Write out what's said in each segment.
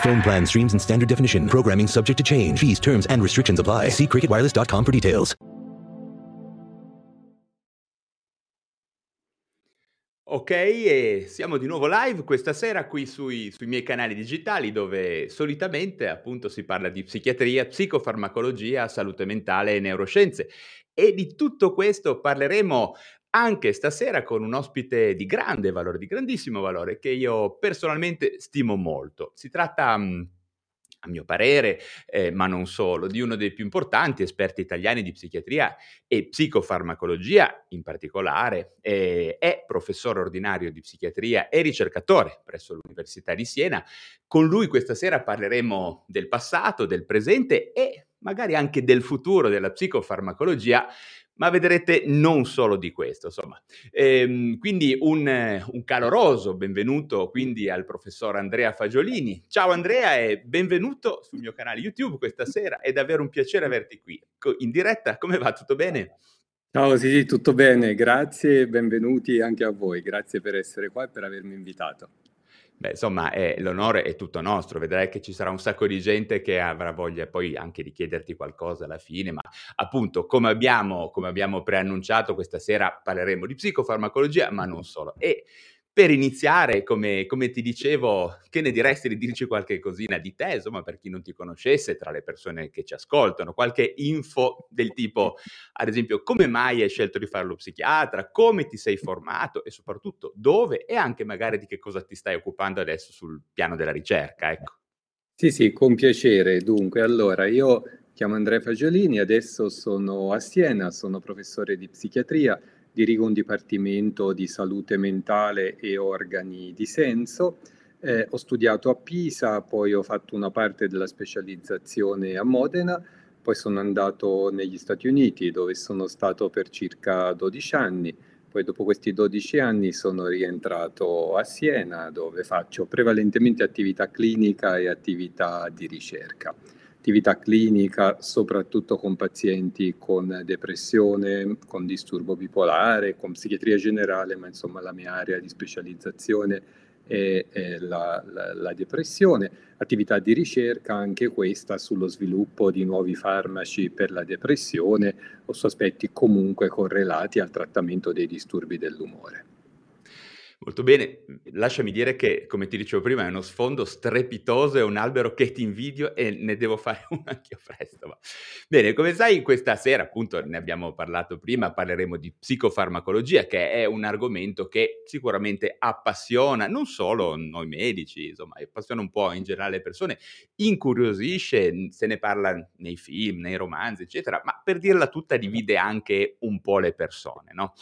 Phone plan streams in standard definition. Programming subject to change. Fees, terms, and restrictions apply. See cricketwireless.com for details. Ok, e siamo di nuovo live questa sera qui sui miei canali digitali, dove solitamente appunto si parla di psichiatria, psicofarmacologia, salute mentale e neuroscienze, e di tutto questo parleremo anche stasera con un ospite di grande valore, di grandissimo valore, che io personalmente stimo molto. Si tratta, a mio parere, ma non solo, di uno dei più importanti esperti italiani di psichiatria e psicofarmacologia in particolare. È professore ordinario di psichiatria e ricercatore presso l'Università di Siena. Con lui questa sera parleremo del passato, del presente e magari anche del futuro della psicofarmacologia, ma vedrete non solo di questo, insomma. Quindi un caloroso benvenuto quindi al professor Andrea Fagiolini. Ciao Andrea e benvenuto sul mio canale YouTube questa sera, è davvero un piacere averti qui in diretta. Come va? Tutto bene? Ciao, sì, tutto bene, grazie, benvenuti anche a voi, grazie per essere qua e per avermi invitato. Beh, insomma, l'onore è tutto nostro. Vedrai che ci sarà un sacco di gente che avrà voglia poi anche di chiederti qualcosa alla fine, ma appunto, come abbiamo preannunciato, questa sera parleremo di psicofarmacologia, ma non solo. E per iniziare, come ti dicevo, che ne diresti di dirci qualche cosina di te, insomma, per chi non ti conoscesse, tra le persone che ci ascoltano, qualche info del tipo, ad esempio, come mai hai scelto di fare lo psichiatra, come ti sei formato e soprattutto dove, e anche magari di che cosa ti stai occupando adesso sul piano della ricerca, ecco. Sì, con piacere. Dunque, allora, io chiamo Andrea Fagiolini, adesso sono a Siena, sono professore di psichiatria, dirigo un dipartimento di salute mentale e organi di senso, ho studiato a Pisa, poi ho fatto una parte della specializzazione a Modena, poi sono andato negli Stati Uniti dove sono stato per circa 12 anni, poi dopo questi 12 anni sono rientrato a Siena dove faccio prevalentemente attività clinica e attività di ricerca. Attività clinica soprattutto con pazienti con depressione, con disturbo bipolare, con psichiatria generale, ma insomma la mia area di specializzazione è la depressione. Attività di ricerca anche questa sullo sviluppo di nuovi farmaci per la depressione o su aspetti comunque correlati al trattamento dei disturbi dell'umore. Molto bene, lasciami dire che, come ti dicevo prima, è uno sfondo strepitoso, è un albero che ti invidio e ne devo fare uno anch'io presto. Ma. Bene, come sai, questa sera, appunto, ne abbiamo parlato prima, parleremo di psicofarmacologia, che è un argomento che sicuramente appassiona non solo noi medici, insomma, appassiona un po' in generale le persone, incuriosisce, se ne parla nei film, nei romanzi, eccetera, ma per dirla tutta divide anche un po' le persone, no?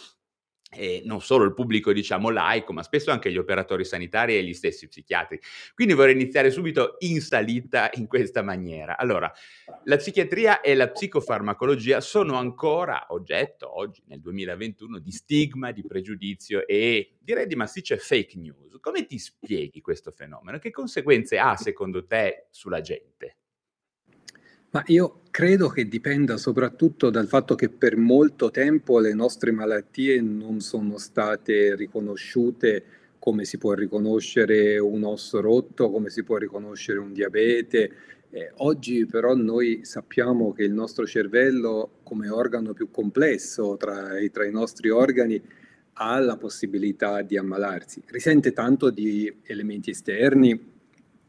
E non solo il pubblico, diciamo, laico, ma spesso anche gli operatori sanitari e gli stessi psichiatri. Quindi vorrei iniziare subito in salita in questa maniera. Allora, la psichiatria e la psicofarmacologia sono ancora oggetto, oggi, nel 2021, di stigma, di pregiudizio e direi di massiccia fake news. Come ti spieghi questo fenomeno? Che conseguenze ha, secondo te, sulla gente? Ma io credo che dipenda soprattutto dal fatto che per molto tempo le nostre malattie non sono state riconosciute, come si può riconoscere un osso rotto, come si può riconoscere un diabete. Oggi però noi sappiamo che il nostro cervello, come organo più complesso tra i nostri organi, ha la possibilità di ammalarsi. Risente tanto di elementi esterni,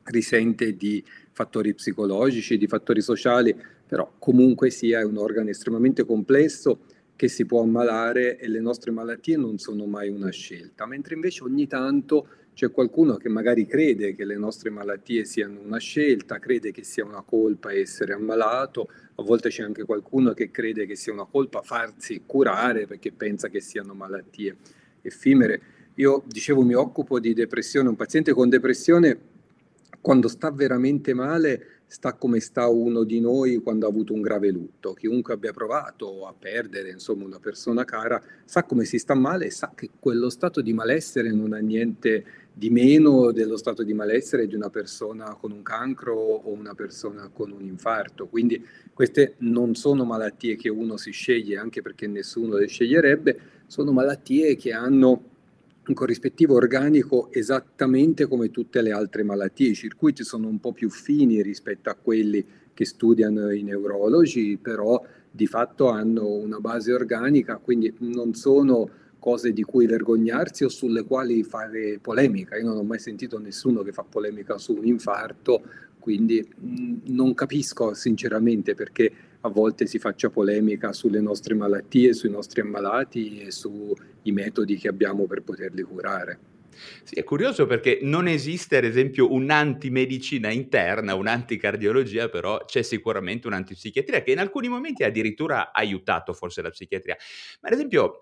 risente di fattori psicologici, di fattori sociali, però comunque sia è un organo estremamente complesso che si può ammalare e le nostre malattie non sono mai una scelta, mentre invece ogni tanto c'è qualcuno che magari crede che le nostre malattie siano una scelta, crede che sia una colpa essere ammalato, a volte c'è anche qualcuno che crede che sia una colpa farsi curare perché pensa che siano malattie effimere. Io dicevo mi occupo di depressione, un paziente con depressione quando sta veramente male sta come sta uno di noi quando ha avuto un grave lutto. Chiunque abbia provato a perdere, insomma, una persona cara sa come si sta male e sa che quello stato di malessere non ha niente di meno dello stato di malessere di una persona con un cancro o una persona con un infarto. Quindi queste non sono malattie che uno si sceglie, anche perché nessuno le sceglierebbe, sono malattie che hanno un corrispettivo organico esattamente come tutte le altre malattie. I circuiti sono un po' più fini rispetto a quelli che studiano i neurologi, però di fatto hanno una base organica, quindi non sono cose di cui vergognarsi o sulle quali fare polemica. Io non ho mai sentito nessuno che fa polemica su un infarto, quindi non capisco sinceramente perché a volte si faccia polemica sulle nostre malattie, sui nostri ammalati e sui metodi che abbiamo per poterli curare. Sì, è curioso perché non esiste ad esempio un'antimedicina interna, un'anticardiologia, però c'è sicuramente un'antipsichiatria che in alcuni momenti ha addirittura aiutato forse la psichiatria. Ma ad esempio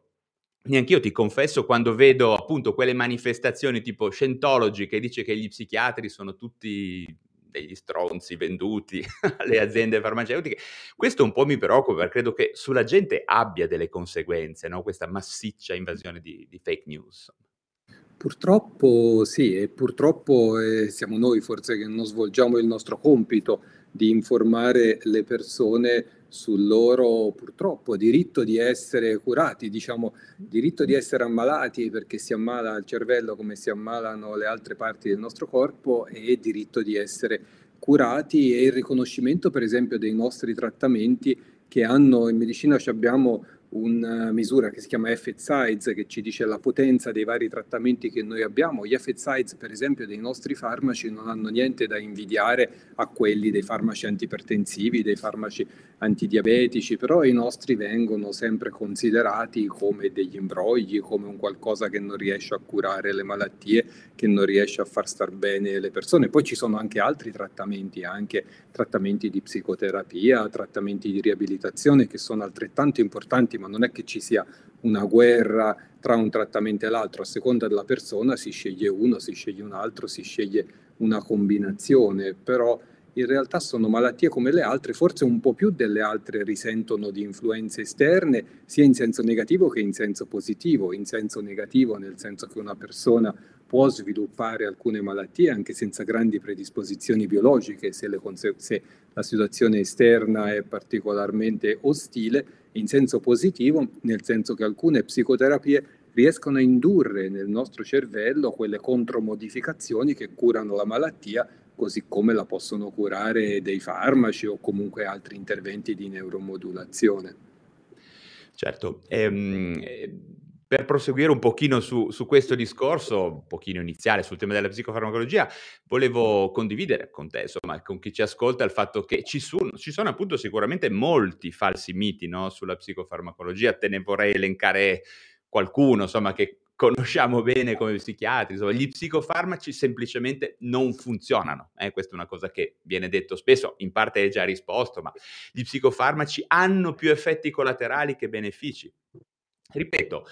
neanch'io, ti confesso, quando vedo appunto quelle manifestazioni tipo Scientology che dice che gli psichiatri sono tutti degli stronzi venduti alle aziende farmaceutiche, questo un po' mi preoccupa, perché credo che sulla gente abbia delle conseguenze, no? Questa massiccia invasione di fake news. Purtroppo sì, e purtroppo siamo noi forse che non svolgiamo il nostro compito di informare le persone sul loro, purtroppo, diritto di essere curati, diciamo, diritto di essere ammalati, perché si ammala il cervello come si ammalano le altre parti del nostro corpo, e diritto di essere curati e il riconoscimento, per esempio, dei nostri trattamenti che hanno in medicina. Abbiamo una misura che si chiama Effect Size, che ci dice la potenza dei vari trattamenti che noi abbiamo. Gli Effect Size, per esempio, dei nostri farmaci non hanno niente da invidiare a quelli dei farmaci antipertensivi, dei farmaci antidiabetici, però i nostri vengono sempre considerati come degli imbrogli, come un qualcosa che non riesce a curare le malattie, che non riesce a far star bene le persone. Poi ci sono anche altri trattamenti, anche trattamenti di psicoterapia, trattamenti di riabilitazione, che sono altrettanto importanti, ma non è che ci sia una guerra tra un trattamento e l'altro. A seconda della persona si sceglie uno, si sceglie un altro, si sceglie una combinazione, però in realtà sono malattie come le altre, forse un po' più delle altre risentono di influenze esterne, sia in senso negativo che in senso positivo. In senso negativo nel senso che una persona può sviluppare alcune malattie anche senza grandi predisposizioni biologiche, se la situazione esterna è particolarmente ostile. In senso positivo, nel senso che alcune psicoterapie riescono a indurre nel nostro cervello quelle contromodificazioni che curano la malattia, così come la possono curare dei farmaci o comunque altri interventi di neuromodulazione. Certo. Per proseguire un pochino su questo discorso, un pochino iniziale sul tema della psicofarmacologia, volevo condividere con te, insomma, con chi ci ascolta, il fatto che ci sono appunto sicuramente molti falsi miti, no, sulla psicofarmacologia. Te ne vorrei elencare qualcuno, insomma, che conosciamo bene come psichiatri. Insomma, gli psicofarmaci semplicemente non funzionano. Questa è una cosa che viene detto spesso, in parte è già risposto, ma gli psicofarmaci hanno più effetti collaterali che benefici. Ripeto,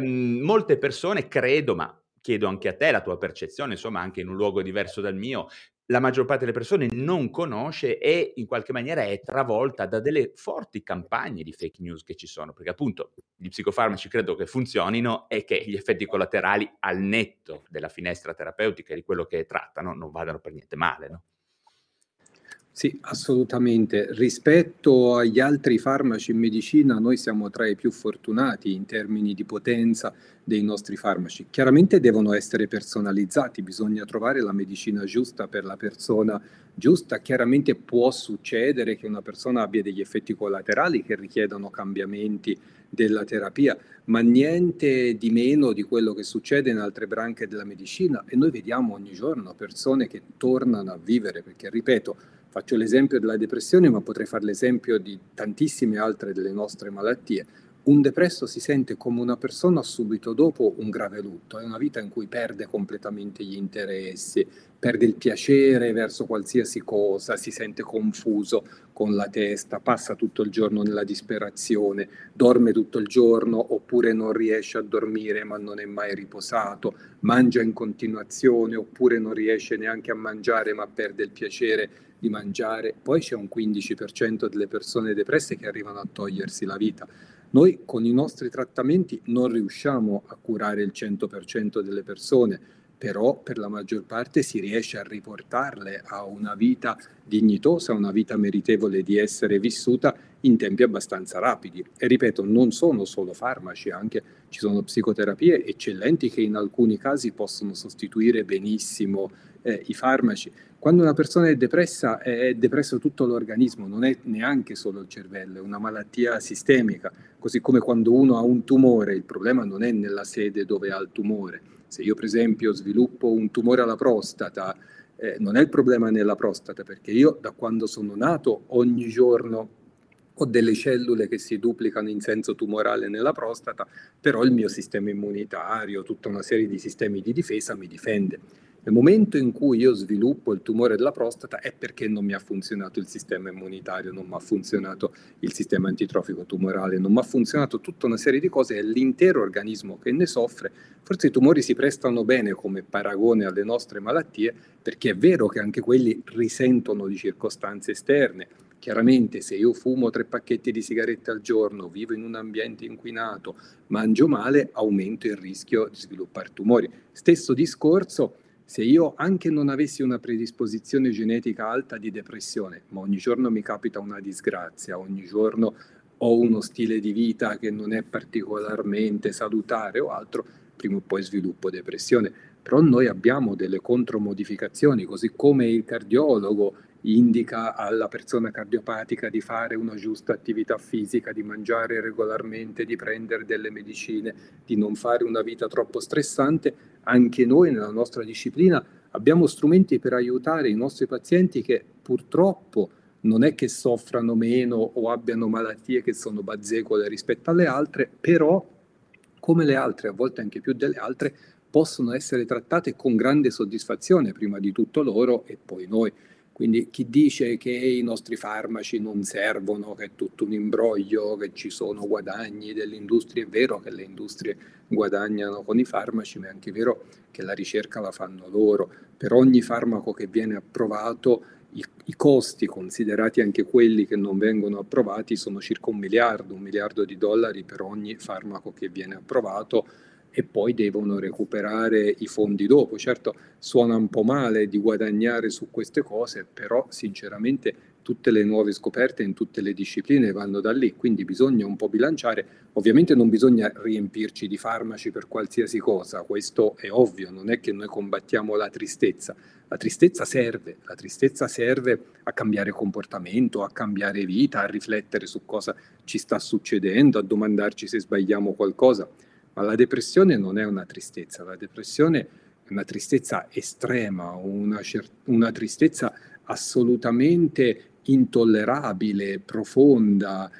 molte persone, credo, ma chiedo anche a te la tua percezione, insomma, anche in un luogo diverso dal mio, la maggior parte delle persone non conosce e in qualche maniera è travolta da delle forti campagne di fake news che ci sono, perché appunto gli psicofarmaci credo che funzionino e che gli effetti collaterali, al netto della finestra terapeutica e di quello che trattano, non vadano per niente male, no? Sì, assolutamente. Rispetto agli altri farmaci in medicina, noi siamo tra i più fortunati in termini di potenza dei nostri farmaci. Chiaramente devono essere personalizzati, bisogna trovare la medicina giusta per la persona giusta. Chiaramente può succedere che una persona abbia degli effetti collaterali che richiedono cambiamenti della terapia, ma niente di meno di quello che succede in altre branche della medicina, e noi vediamo ogni giorno persone che tornano a vivere, perché, ripeto, faccio l'esempio della depressione, ma potrei fare l'esempio di tantissime altre delle nostre malattie. Un depresso si sente come una persona subito dopo un grave lutto, è una vita in cui perde completamente gli interessi, perde il piacere verso qualsiasi cosa, si sente confuso con la testa, passa tutto il giorno nella disperazione, dorme tutto il giorno oppure non riesce a dormire ma non è mai riposato, mangia in continuazione oppure non riesce neanche a mangiare ma perde il piacere di mangiare, poi c'è un 15% delle persone depresse che arrivano a togliersi la vita. Noi con i nostri trattamenti non riusciamo a curare il 100% delle persone, però per la maggior parte si riesce a riportarle a una vita dignitosa, una vita meritevole di essere vissuta in tempi abbastanza rapidi. E ripeto, non sono solo farmaci, anche ci sono psicoterapie eccellenti che in alcuni casi possono sostituire benissimo i farmaci. Quando una persona è depressa, è depresso tutto l'organismo, non è neanche solo il cervello, è una malattia sistemica, così come quando uno ha un tumore, il problema non è nella sede dove ha il tumore. Se io per esempio sviluppo un tumore alla prostata, non è il problema nella prostata, perché io da quando sono nato ogni giorno ho delle cellule che si duplicano in senso tumorale nella prostata, però il mio sistema immunitario, tutta una serie di sistemi di difesa mi difende. Nel momento in cui io sviluppo il tumore della prostata è perché non mi ha funzionato il sistema immunitario, non mi ha funzionato il sistema antitrofico tumorale, non mi ha funzionato tutta una serie di cose, è l'intero organismo che ne soffre. Forse i tumori si prestano bene come paragone alle nostre malattie, perché è vero che anche quelli risentono di circostanze esterne. Chiaramente se io fumo 3 pacchetti di sigarette al giorno, vivo in un ambiente inquinato, mangio male, aumento il rischio di sviluppare tumori. Stesso discorso se io anche non avessi una predisposizione genetica alta di depressione, ma ogni giorno mi capita una disgrazia, ogni giorno ho uno stile di vita che non è particolarmente salutare o altro, prima o poi sviluppo depressione. Però noi abbiamo delle contromodificazioni, così come il cardiologo indica alla persona cardiopatica di fare una giusta attività fisica, di mangiare regolarmente, di prendere delle medicine, di non fare una vita troppo stressante, anche noi nella nostra disciplina abbiamo strumenti per aiutare i nostri pazienti che purtroppo non è che soffrano meno o abbiano malattie che sono bazzecole rispetto alle altre, però come le altre, a volte anche più delle altre, possono essere trattate con grande soddisfazione, prima di tutto loro e poi noi. Quindi chi dice che i nostri farmaci non servono, che è tutto un imbroglio, che ci sono guadagni dell'industria, è vero che le industrie guadagnano con i farmaci, ma è anche vero che la ricerca la fanno loro. Per ogni farmaco che viene approvato, i costi, considerati anche quelli che non vengono approvati, sono circa $1 miliardo di dollari per ogni farmaco che viene approvato, e poi devono recuperare i fondi dopo. Certo, suona un po' male di guadagnare su queste cose, però sinceramente tutte le nuove scoperte in tutte le discipline vanno da lì, quindi bisogna un po' bilanciare. Ovviamente non bisogna riempirci di farmaci per qualsiasi cosa, questo è ovvio, non è che noi combattiamo la tristezza serve, a cambiare comportamento, a cambiare vita, a riflettere su cosa ci sta succedendo, a domandarci se sbagliamo qualcosa. Ma la depressione non è una tristezza, la depressione è una tristezza estrema, una tristezza assolutamente intollerabile, profonda,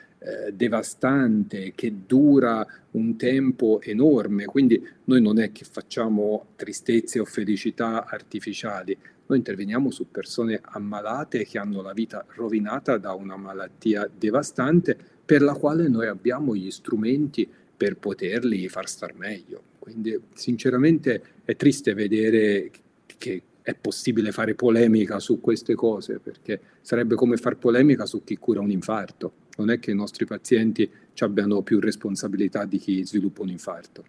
devastante, che dura un tempo enorme. Quindi noi non è che facciamo tristezze o felicità artificiali, noi interveniamo su persone ammalate che hanno la vita rovinata da una malattia devastante per la quale noi abbiamo gli strumenti per poterli far star meglio. Quindi sinceramente è triste vedere che è possibile fare polemica su queste cose, perché sarebbe come far polemica su chi cura un infarto. Non è che i nostri pazienti ci abbiano più responsabilità di chi sviluppa un infarto.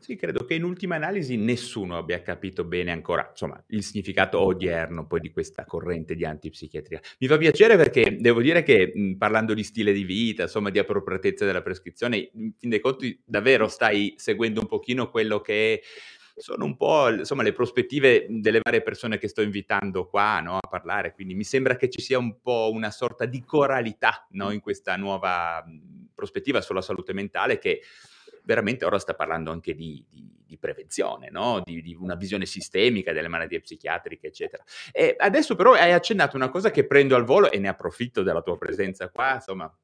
Sì, credo che in ultima analisi nessuno abbia capito bene ancora, insomma, il significato odierno poi di questa corrente di antipsichiatria. Mi fa piacere perché devo dire che parlando di stile di vita, insomma, di appropriatezza della prescrizione, in fin dei conti davvero stai seguendo un pochino quello che sono un po', insomma, le prospettive delle varie persone che sto invitando qua, no, a parlare, quindi mi sembra che ci sia un po' una sorta di coralità, no, in questa nuova prospettiva sulla salute mentale che veramente ora sta parlando anche di prevenzione, no? Di una visione sistemica delle malattie psichiatriche, eccetera. E adesso però hai accennato una cosa che prendo al volo e ne approfitto della tua presenza qua, insomma,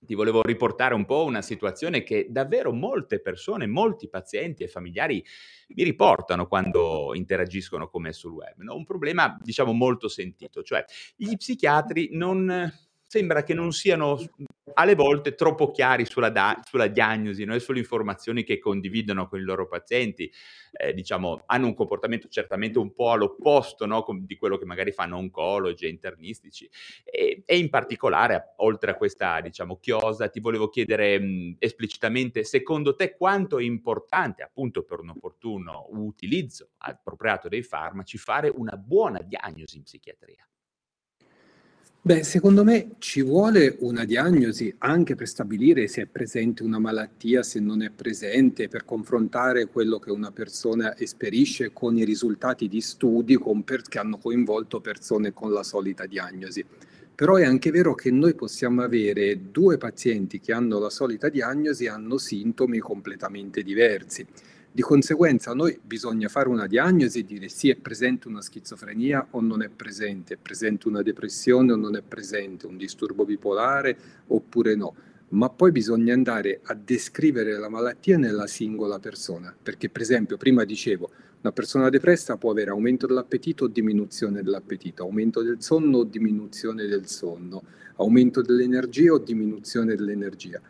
ti volevo riportare un po' una situazione che davvero molte persone, molti pazienti e familiari mi riportano quando interagiscono con me sul web, no? Un problema, diciamo, molto sentito, cioè gli psichiatri non sembra che non siano alle volte troppo chiari sulla diagnosi, no? E sulle informazioni che condividono con i loro pazienti, hanno un comportamento certamente un po' all'opposto, no? Di quello che magari fanno oncologi e internistici. E in particolare, oltre a questa chiosa, ti volevo chiedere esplicitamente, secondo te quanto è importante, appunto per un opportuno utilizzo appropriato dei farmaci, fare una buona diagnosi in psichiatria? Beh, secondo me ci vuole una diagnosi anche per stabilire se è presente una malattia, se non è presente, per confrontare quello che una persona esperisce con i risultati di studi che hanno coinvolto persone con la solita diagnosi. Però è anche vero che noi possiamo avere due pazienti che hanno la solita diagnosi e hanno sintomi completamente diversi. Di conseguenza a noi bisogna fare una diagnosi e dire sì, è presente una schizofrenia o non è presente una depressione o non è presente, un disturbo bipolare oppure no. Ma poi bisogna andare a descrivere la malattia nella singola persona, perché per esempio prima dicevo una persona depressa può avere aumento dell'appetito o diminuzione dell'appetito, aumento del sonno o diminuzione del sonno, aumento dell'energia o diminuzione dell'energia.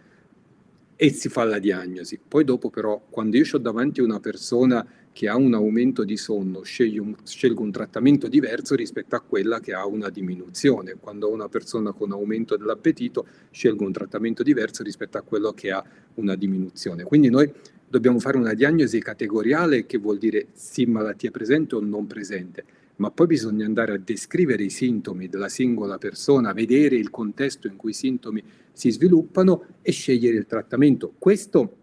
E si fa la diagnosi. Poi dopo però, quando io ho davanti una persona che ha un aumento di sonno, scelgo un trattamento diverso rispetto a quella che ha una diminuzione. Quando ho una persona con aumento dell'appetito, scelgo un trattamento diverso rispetto a quello che ha una diminuzione. Quindi noi dobbiamo fare una diagnosi categoriale, che vuol dire sì, malattia presente o non presente. Ma poi bisogna andare a descrivere i sintomi della singola persona, vedere il contesto in cui i sintomi si sviluppano e scegliere il trattamento. Questo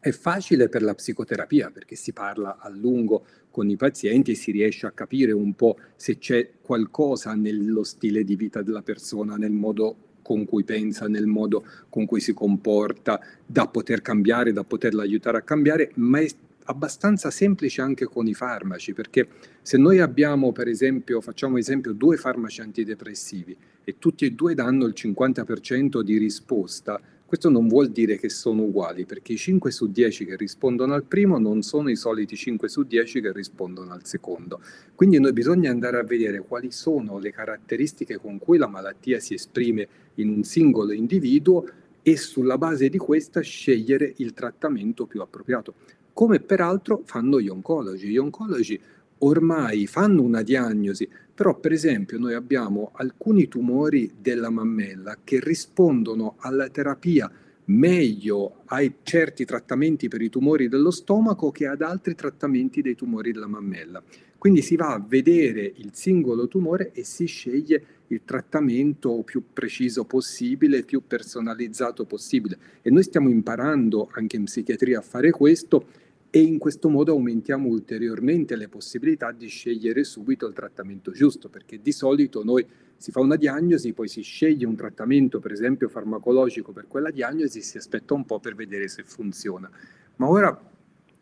è facile per la psicoterapia, perché si parla a lungo con i pazienti e si riesce a capire un po' se c'è qualcosa nello stile di vita della persona, nel modo con cui pensa, nel modo con cui si comporta, da poter cambiare, da poterla aiutare a cambiare, ma è abbastanza semplice anche con i farmaci, perché se noi abbiamo, per esempio, facciamo esempio, due farmaci antidepressivi e tutti e due danno il 50% di risposta, questo non vuol dire che sono uguali, perché i 5 su 10 che rispondono al primo non sono i soliti 5 su 10 che rispondono al secondo. Quindi noi bisogna andare a vedere quali sono le caratteristiche con cui la malattia si esprime in un singolo individuo e sulla base di questa scegliere il trattamento più appropriato. Come peraltro fanno gli oncologi. Gli oncologi ormai fanno una diagnosi, però per esempio noi abbiamo alcuni tumori della mammella che rispondono alla terapia meglio ai certi trattamenti per i tumori dello stomaco che ad altri trattamenti dei tumori della mammella. Quindi si va a vedere il singolo tumore e si sceglie il trattamento più preciso possibile, più personalizzato possibile. E noi stiamo imparando anche in psichiatria a fare questo, e in questo modo aumentiamo ulteriormente le possibilità di scegliere subito il trattamento giusto, perché di solito noi si fa una diagnosi, poi si sceglie un trattamento, per esempio farmacologico, per quella diagnosi, si aspetta un po' per vedere se funziona. Ma ora,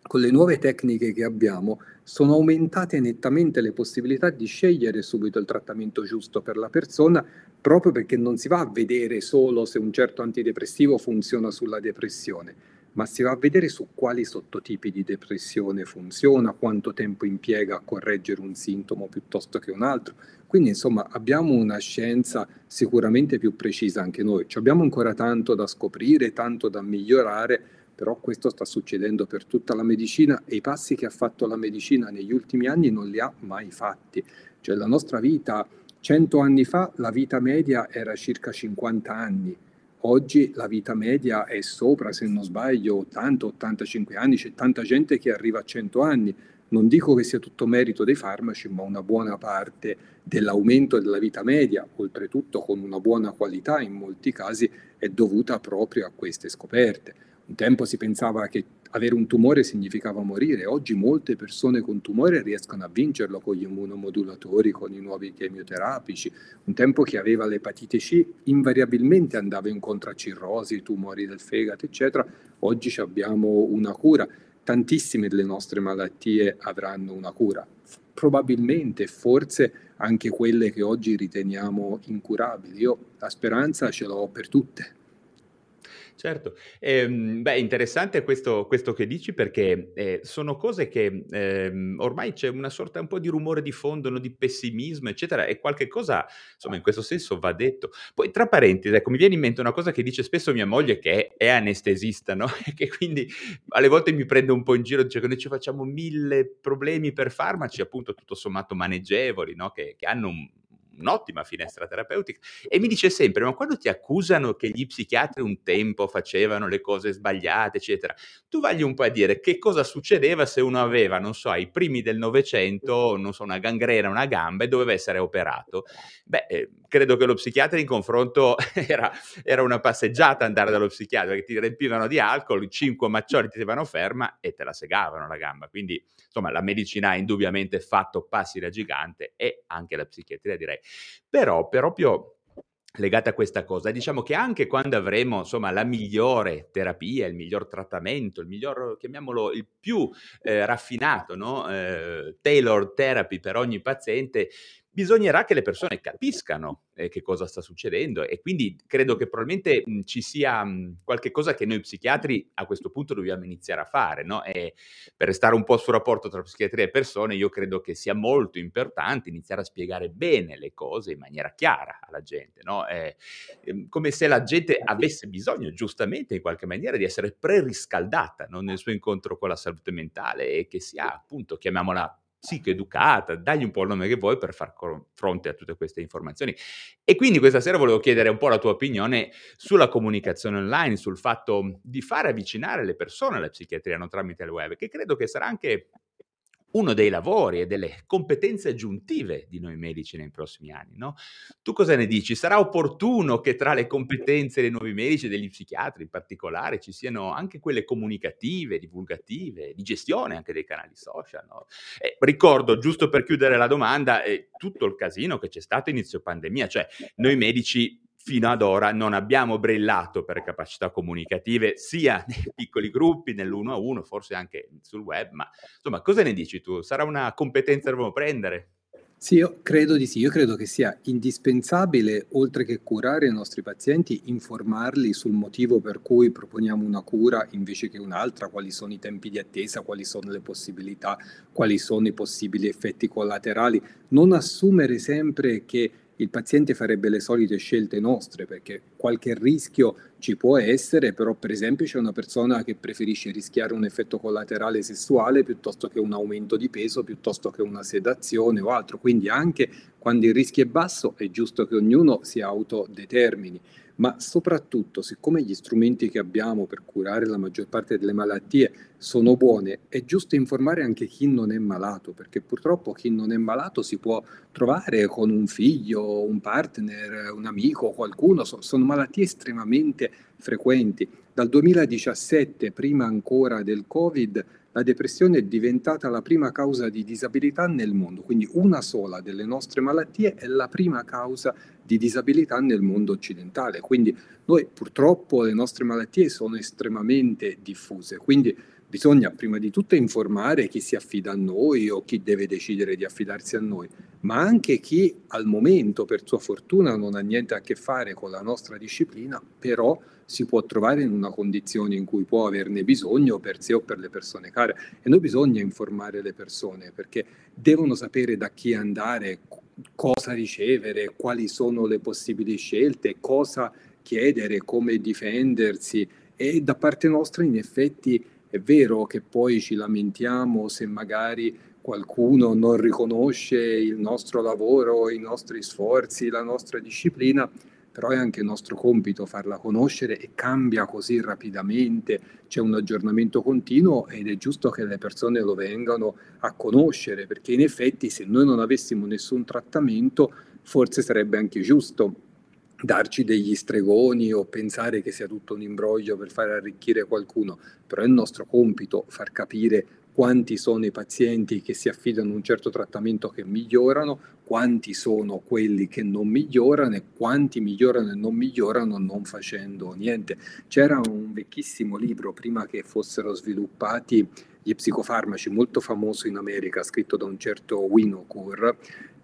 con le nuove tecniche che abbiamo, sono aumentate nettamente le possibilità di scegliere subito il trattamento giusto per la persona, proprio perché non si va a vedere solo se un certo antidepressivo funziona sulla depressione, ma si va a vedere su quali sottotipi di depressione funziona, quanto tempo impiega a correggere un sintomo piuttosto che un altro. Quindi insomma abbiamo una scienza sicuramente più precisa anche noi. Ci abbiamo ancora tanto da scoprire, tanto da migliorare, però questo sta succedendo per tutta la medicina, e i passi che ha fatto la medicina negli ultimi anni non li ha mai fatti. Cioè la nostra vita 100 anni fa, la vita media era circa 50 anni. Oggi la vita media è sopra, se non sbaglio, 80-85 anni, c'è tanta gente che arriva a 100 anni. Non dico che sia tutto merito dei farmaci, ma una buona parte dell'aumento della vita media, oltretutto con una buona qualità in molti casi, è dovuta proprio a queste scoperte. Un tempo si pensava che avere un tumore significava morire, oggi molte persone con tumore riescono a vincerlo con gli immunomodulatori, con i nuovi chemioterapici. Un tempo chi aveva l'epatite C invariabilmente andava incontro a cirrosi, tumori del fegato, eccetera. Oggi abbiamo una cura. Tantissime delle nostre malattie avranno una cura, probabilmente, forse anche quelle che oggi riteniamo incurabili. Io la speranza ce l'ho per tutte. Certo, beh, interessante questo che dici, perché sono cose che ormai c'è una sorta un po' di rumore di fondo, no? Di pessimismo, eccetera, e qualche cosa, insomma, in questo senso va detto. Poi, tra parentesi, ecco, mi viene in mente una cosa che dice spesso mia moglie, che è anestesista, no? E che quindi alle volte mi prende un po' in giro, dice che noi ci facciamo 1000 problemi per farmaci, appunto, tutto sommato maneggevoli, no? Che hanno un'ottima finestra terapeutica, e mi dice sempre: ma quando ti accusano che gli psichiatri un tempo facevano le cose sbagliate, eccetera, tu vagli un po' a dire che cosa succedeva se uno aveva, non so, ai primi del Novecento, non so, una gangrena, una gamba, e doveva essere operato. Beh, credo che lo psichiatra in confronto era una passeggiata andare dallo psichiatra, perché ti riempivano di alcol, 5 maccioli ti tenevano ferma e te la segavano la gamba. Quindi, insomma, la medicina ha indubbiamente fatto passi da gigante, e anche la psichiatria, direi. Però proprio legata a questa cosa, diciamo che anche quando avremo, insomma, la migliore terapia, il miglior trattamento, il miglior, chiamiamolo, il più raffinato, no? Tailored therapy per ogni paziente, bisognerà che le persone capiscano che cosa sta succedendo, e quindi credo che probabilmente ci sia qualche cosa che noi psichiatri a questo punto dobbiamo iniziare a fare, no? E per restare un po' sul rapporto tra psichiatria e persone, io credo che sia molto importante iniziare a spiegare bene le cose in maniera chiara alla gente, no? Come se la gente avesse bisogno, giustamente, in qualche maniera, di essere preriscaldata, no? Nel suo incontro con la salute mentale, e che sia, appunto, chiamiamola psicoeducata, dagli un po' il nome che vuoi, per far fronte a tutte queste informazioni. E quindi questa sera volevo chiedere un po' la tua opinione sulla comunicazione online, sul fatto di far avvicinare le persone alla psichiatria, non tramite il web, che credo che sarà anche uno dei lavori e delle competenze aggiuntive di noi medici nei prossimi anni, no? Tu cosa ne dici? Sarà opportuno che tra le competenze dei nuovi medici e degli psichiatri in particolare ci siano anche quelle comunicative, divulgative, di gestione anche dei canali social, no? Ricordo, giusto per chiudere la domanda, tutto il casino che c'è stato inizio pandemia, cioè noi medici fino ad ora non abbiamo brillato per capacità comunicative, sia nei piccoli gruppi, nell'uno a uno, forse anche sul web, ma insomma, cosa ne dici tu? Sarà una competenza che dobbiamo prendere? Sì, io credo di sì. Io credo che sia indispensabile, oltre che curare i nostri pazienti, informarli sul motivo per cui proponiamo una cura invece che un'altra, quali sono i tempi di attesa, quali sono le possibilità, quali sono i possibili effetti collaterali. Non assumere sempre che il paziente farebbe le solite scelte nostre, perché qualche rischio ci può essere, però per esempio c'è una persona che preferisce rischiare un effetto collaterale sessuale piuttosto che un aumento di peso, piuttosto che una sedazione o altro. Quindi anche quando il rischio è basso è giusto che ognuno si autodetermini, ma soprattutto, siccome gli strumenti che abbiamo per curare la maggior parte delle malattie sono buone, è giusto informare anche chi non è malato, perché purtroppo chi non è malato si può trovare con un figlio, un partner, un amico, qualcuno. Sono malattie estremamente frequenti. Dal 2017, prima ancora del Covid, la depressione è diventata la prima causa di disabilità nel mondo, quindi una sola delle nostre malattie è la prima causa di disabilità nel mondo occidentale. Quindi noi, purtroppo, le nostre malattie sono estremamente diffuse, quindi bisogna prima di tutto informare chi si affida a noi o chi deve decidere di affidarsi a noi, ma anche chi al momento, per sua fortuna, non ha niente a che fare con la nostra disciplina, però si può trovare in una condizione in cui può averne bisogno per sé o per le persone care. E noi bisogna informare le persone, perché devono sapere da chi andare, cosa ricevere, quali sono le possibili scelte, cosa chiedere, come difendersi. E da parte nostra, in effetti, è vero che poi ci lamentiamo se magari qualcuno non riconosce il nostro lavoro, i nostri sforzi, la nostra disciplina, però è anche nostro compito farla conoscere, e cambia così rapidamente, c'è un aggiornamento continuo ed è giusto che le persone lo vengano a conoscere, perché in effetti se noi non avessimo nessun trattamento forse sarebbe anche giusto darci degli stregoni o pensare che sia tutto un imbroglio per far arricchire qualcuno, però è il nostro compito far capire quanti sono i pazienti che si affidano a un certo trattamento che migliorano, quanti sono quelli che non migliorano e quanti migliorano e non migliorano non facendo niente. C'era un vecchissimo libro, prima che fossero sviluppati gli psicofarmaci, molto famoso in America, scritto da un certo Winokur,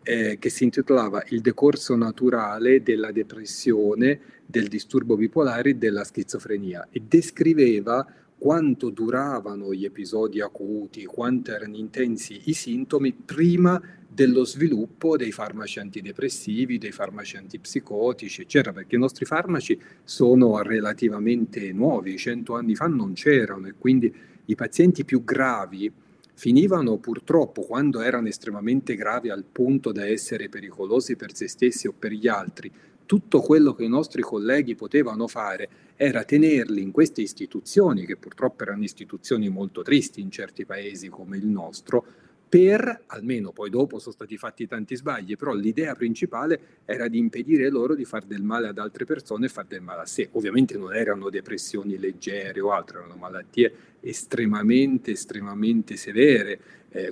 che si intitolava Il decorso naturale della depressione, del disturbo bipolare e della schizofrenia, e descriveva quanto duravano gli episodi acuti, quanto erano intensi i sintomi prima dello sviluppo dei farmaci antidepressivi, dei farmaci antipsicotici, eccetera, perché i nostri farmaci sono relativamente nuovi, 100 anni fa non c'erano, e quindi i pazienti più gravi finivano purtroppo, quando erano estremamente gravi al punto da essere pericolosi per se stessi o per gli altri, tutto quello che i nostri colleghi potevano fare era tenerli in queste istituzioni, che purtroppo erano istituzioni molto tristi in certi paesi come il nostro, per, almeno poi dopo sono stati fatti tanti sbagli, però l'idea principale era di impedire loro di far del male ad altre persone e far del male a sé. Ovviamente non erano depressioni leggere o altro, erano malattie estremamente severe,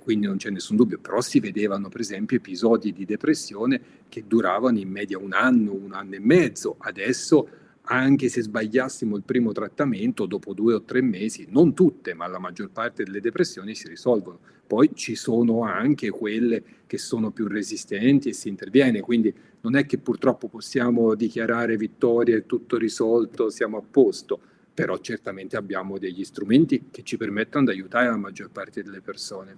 quindi non c'è nessun dubbio, però si vedevano per esempio episodi di depressione che duravano in media un anno e mezzo. Adesso, anche se sbagliassimo il primo trattamento, dopo 2 o 3 mesi, non tutte, ma la maggior parte delle depressioni si risolvono. Poi ci sono anche quelle che sono più resistenti e si interviene, quindi non è che purtroppo possiamo dichiarare vittoria e tutto risolto, siamo a posto, però certamente abbiamo degli strumenti che ci permettono di aiutare la maggior parte delle persone.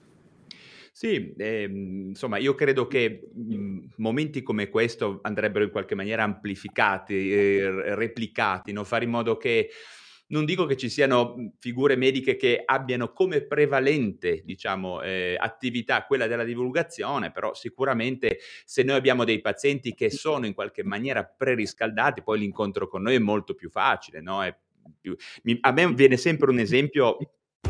Sì, insomma, io credo che momenti come questo andrebbero in qualche maniera amplificati, replicati, no? Fare in modo che, non dico che ci siano figure mediche che abbiano come prevalente, diciamo, attività quella della divulgazione, però sicuramente se noi abbiamo dei pazienti che sono in qualche maniera preriscaldati, poi l'incontro con noi è molto più facile, no? A me viene sempre un esempio.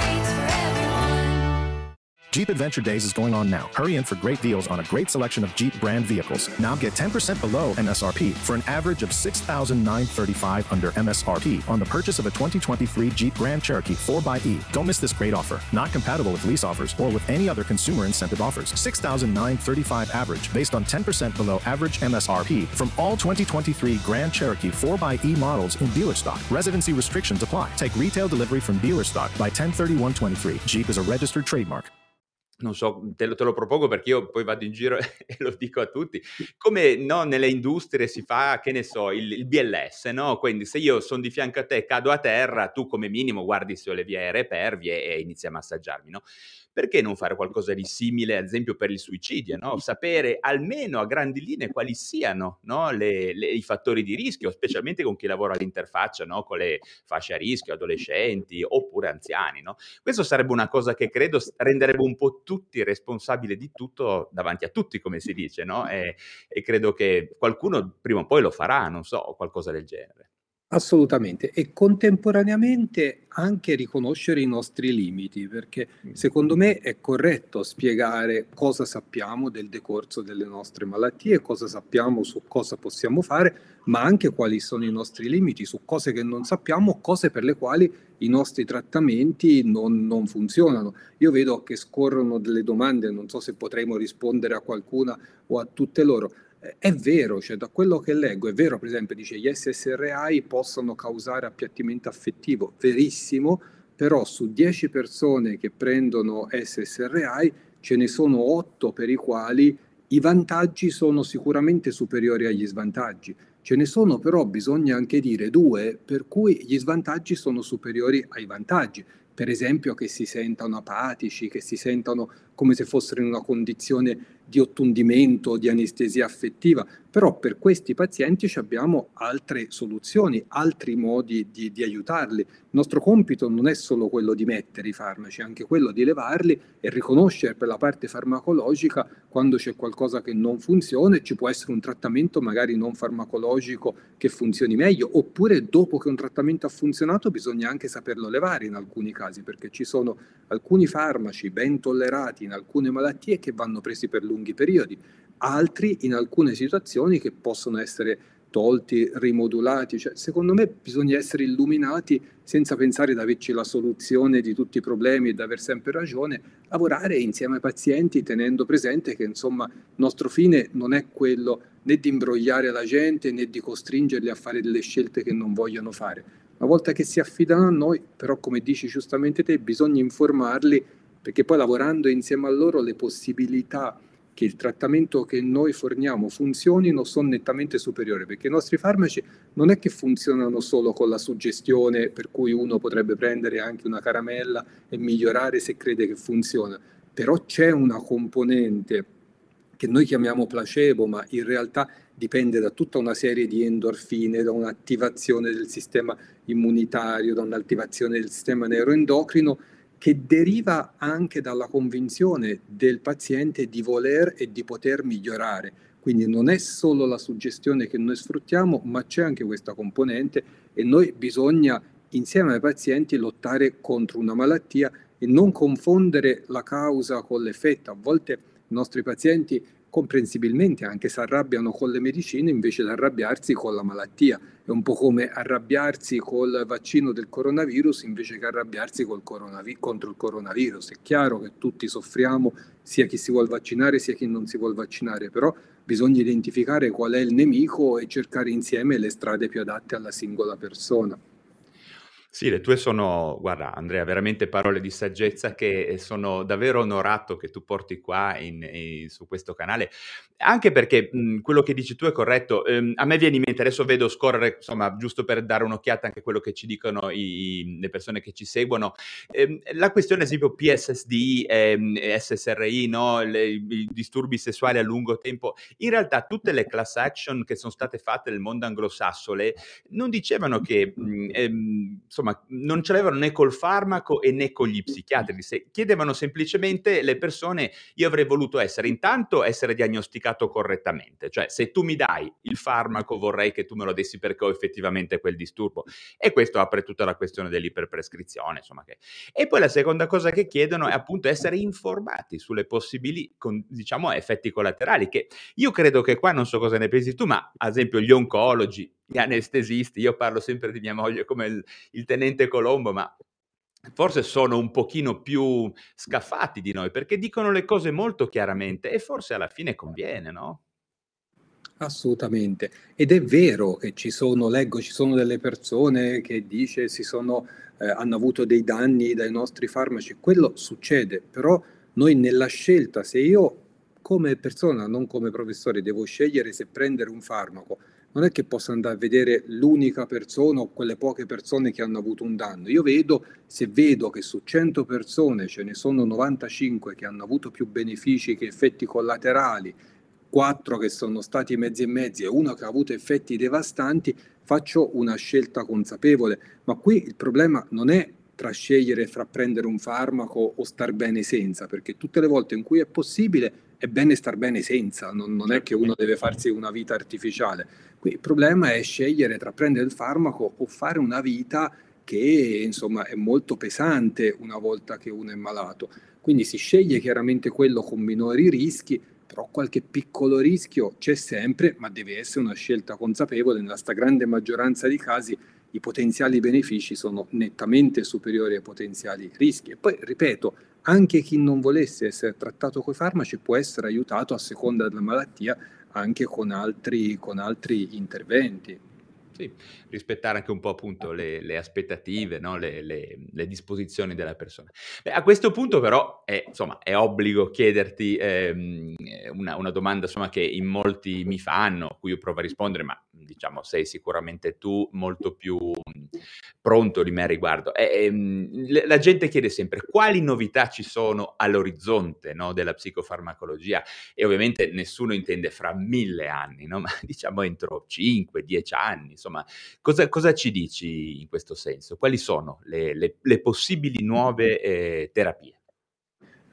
rates for everyone. Jeep Adventure Days is going on now. Hurry in for great deals on a great selection of Jeep brand vehicles. Now get 10% below MSRP for an average of $6,935 under MSRP on the purchase of a 2023 Jeep Grand Cherokee 4xE. Don't miss this great offer. Not compatible with lease offers or with any other consumer incentive offers. $6,935 average based on 10% below average MSRP from all 2023 Grand Cherokee 4xE models in dealer stock. Residency restrictions apply. Take retail delivery from dealer stock by 10/31/23. Jeep is a registered trademark. Non so, te lo propongo perché io poi vado in giro e lo dico a tutti. Come, no, nelle industrie si fa, che ne so, il BLS, no? Quindi se io sono di fianco a te e cado a terra, tu come minimo guardi se ho le vie aeree pervie e inizi a massaggiarmi, no? Perché non fare qualcosa di simile, ad esempio, per il suicidio, no? Sapere almeno a grandi linee quali siano, no? I fattori di rischio, specialmente con chi lavora all'interfaccia, no? Con le fasce a rischio, adolescenti oppure anziani, no? Questo sarebbe una cosa che credo renderebbe un po' tutti responsabili di tutto davanti a tutti, come si dice, no? E credo che qualcuno prima o poi lo farà, non so, qualcosa del genere. Assolutamente, e contemporaneamente anche riconoscere i nostri limiti, perché secondo me è corretto spiegare cosa sappiamo del decorso delle nostre malattie, cosa sappiamo su cosa possiamo fare, ma anche quali sono i nostri limiti su cose che non sappiamo, cose per le quali i nostri trattamenti non funzionano. Io vedo che scorrono delle domande, non so se potremo rispondere a qualcuna o a tutte loro. È vero, cioè da quello che leggo, è vero, per esempio dice gli SSRI possono causare appiattimento affettivo, verissimo, però su 10 persone che prendono SSRI ce ne sono 8 per i quali i vantaggi sono sicuramente superiori agli svantaggi. Ce ne sono però, bisogna anche dire, 2 per cui gli svantaggi sono superiori ai vantaggi. Per esempio che si sentano apatici, che si sentano come se fossero in una condizione di ottundimento, di anestesia affettiva, però per questi pazienti abbiamo altre soluzioni, altri modi di aiutarli. Il nostro compito non è solo quello di mettere i farmaci, è anche quello di levarli e riconoscere per la parte farmacologica quando c'è qualcosa che non funziona, e ci può essere un trattamento magari non farmacologico che funzioni meglio, oppure dopo che un trattamento ha funzionato bisogna anche saperlo levare in alcuni casi, perché ci sono alcuni farmaci ben tollerati in alcune malattie che vanno presi per lunghi periodi. altri in alcune situazioni che possono essere tolti, rimodulati, cioè, secondo me bisogna essere illuminati senza pensare di averci la soluzione di tutti i problemi e di aver sempre ragione, lavorare insieme ai pazienti tenendo presente che insomma il nostro fine non è quello né di imbrogliare la gente né di costringerli a fare delle scelte che non vogliono fare. Una volta che si affidano a noi, però come dici giustamente te, bisogna informarli, perché poi lavorando insieme a loro le possibilità che il trattamento che noi forniamo funzionino sono nettamente superiori, perché i nostri farmaci non è che funzionano solo con la suggestione, per cui uno potrebbe prendere anche una caramella e migliorare se crede che funziona, però c'è una componente che noi chiamiamo placebo, ma in realtà dipende da tutta una serie di endorfine, da un'attivazione del sistema immunitario, da un'attivazione del sistema neuroendocrino, che deriva anche dalla convinzione del paziente di voler e di poter migliorare. Quindi non è solo la suggestione che noi sfruttiamo, ma c'è anche questa componente, e noi bisogna insieme ai pazienti lottare contro una malattia e non confondere la causa con l'effetto. A volte i nostri pazienti comprensibilmente anche si arrabbiano con le medicine invece di arrabbiarsi con la malattia. È un po' come arrabbiarsi col vaccino del coronavirus invece che arrabbiarsi contro il coronavirus. È chiaro che tutti soffriamo, sia chi si vuol vaccinare sia chi non si vuol vaccinare, però bisogna identificare qual è il nemico e cercare insieme le strade più adatte alla singola persona. Sì, le tue sono, guarda Andrea, veramente parole di saggezza che sono davvero onorato che tu porti qua su questo canale, anche perché quello che dici tu è corretto. A me viene in mente, adesso vedo scorrere, insomma, giusto per dare un'occhiata anche a quello che ci dicono le persone che ci seguono, la questione ad esempio PTSD, SSRI, no? I disturbi sessuali a lungo tempo. In realtà tutte le class action che sono state fatte nel mondo anglosassone non dicevano che... insomma, non ce l'avevano né col farmaco e né con gli psichiatri. Se chiedevano semplicemente le persone, io avrei voluto essere diagnosticato correttamente, cioè se tu mi dai il farmaco vorrei che tu me lo dessi perché ho effettivamente quel disturbo, e questo apre tutta la questione dell'iperprescrizione, insomma. E poi la seconda cosa che chiedono è appunto essere informati sulle possibili, diciamo, effetti collaterali, che io credo che qua, non so cosa ne pensi tu, ma ad esempio gli oncologi, gli anestesisti, io parlo sempre di mia moglie come il tenente Colombo, ma forse sono un pochino più scaffati di noi, perché dicono le cose molto chiaramente e forse alla fine conviene, no? Assolutamente, ed è vero che ci sono delle persone che dice hanno avuto dei danni dai nostri farmaci, quello succede, però noi nella scelta, se io come persona, non come professore, devo scegliere se prendere un farmaco, non è che posso andare a vedere l'unica persona o quelle poche persone che hanno avuto un danno. Io vedo, se vedo che su 100 persone ce ne sono 95 che hanno avuto più benefici che effetti collaterali, 4 che sono stati mezzi e mezzi e 1 che ha avuto effetti devastanti, faccio una scelta consapevole. Ma qui il problema non è tra scegliere fra prendere un farmaco o star bene senza, perché tutte le volte in cui è possibile è bene star bene senza, non è che uno deve farsi una vita artificiale. Qui il problema è scegliere tra prendere il farmaco o fare una vita che insomma è molto pesante una volta che uno è malato. Quindi si sceglie chiaramente quello con minori rischi, però qualche piccolo rischio c'è sempre, ma deve essere una scelta consapevole. Nella stragrande maggioranza di casi i potenziali benefici sono nettamente superiori ai potenziali rischi. E poi, ripeto, anche chi non volesse essere trattato coi farmaci può essere aiutato, a seconda della malattia, anche con altri interventi. Sì, rispettare anche un po' appunto le aspettative, no? le disposizioni della persona. Beh, a questo punto però è obbligo chiederti una domanda, insomma, che in molti mi fanno, a cui io provo a rispondere, ma diciamo sei sicuramente tu molto più pronto di me a riguardo. La gente chiede sempre quali novità ci sono all'orizzonte, no, della psicofarmacologia, e ovviamente nessuno intende fra 1000 anni, no? Ma diciamo entro 5-10 anni, insomma, cosa ci dici in questo senso? Quali sono le possibili nuove terapie?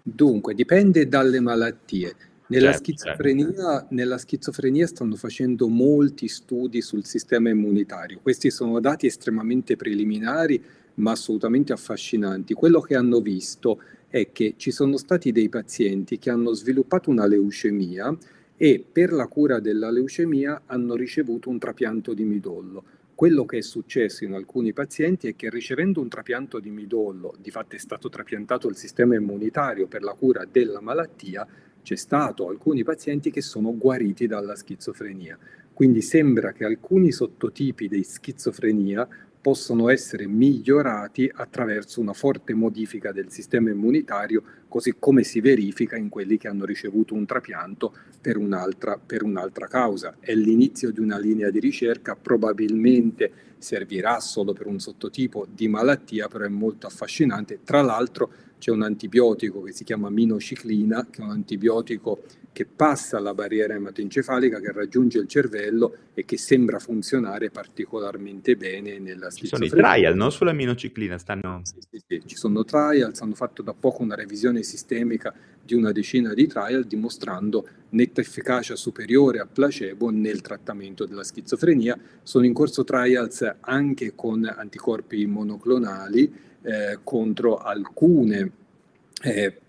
Dunque, dipende dalle malattie. Nella schizofrenia stanno facendo molti studi sul sistema immunitario. Questi sono dati estremamente preliminari, ma assolutamente affascinanti. Quello che hanno visto è che ci sono stati dei pazienti che hanno sviluppato una leucemia e per la cura della leucemia hanno ricevuto un trapianto di midollo. Quello che è successo in alcuni pazienti è che ricevendo un trapianto di midollo, di fatto è stato trapiantato il sistema immunitario per la cura della malattia, c'è stato alcuni pazienti che sono guariti dalla schizofrenia. Quindi sembra che alcuni sottotipi di schizofrenia possono essere migliorati attraverso una forte modifica del sistema immunitario, così come si verifica in quelli che hanno ricevuto un trapianto per un'altra causa. È l'inizio di una linea di ricerca, probabilmente servirà solo per un sottotipo di malattia, però è molto affascinante. Tra l'altro c'è un antibiotico che si chiama minociclina, che è un antibiotico che passa la barriera ematoencefalica, che raggiunge il cervello e che sembra funzionare particolarmente bene nella schizofrenia. Ci sono i trial, non sulla minociclina, stanno... Sì, ci sono trial, hanno fatto da poco una revisione sistemica di una decina di trial, dimostrando netta efficacia superiore a placebo nel trattamento della schizofrenia. Sono in corso trials anche con anticorpi monoclonali contro alcune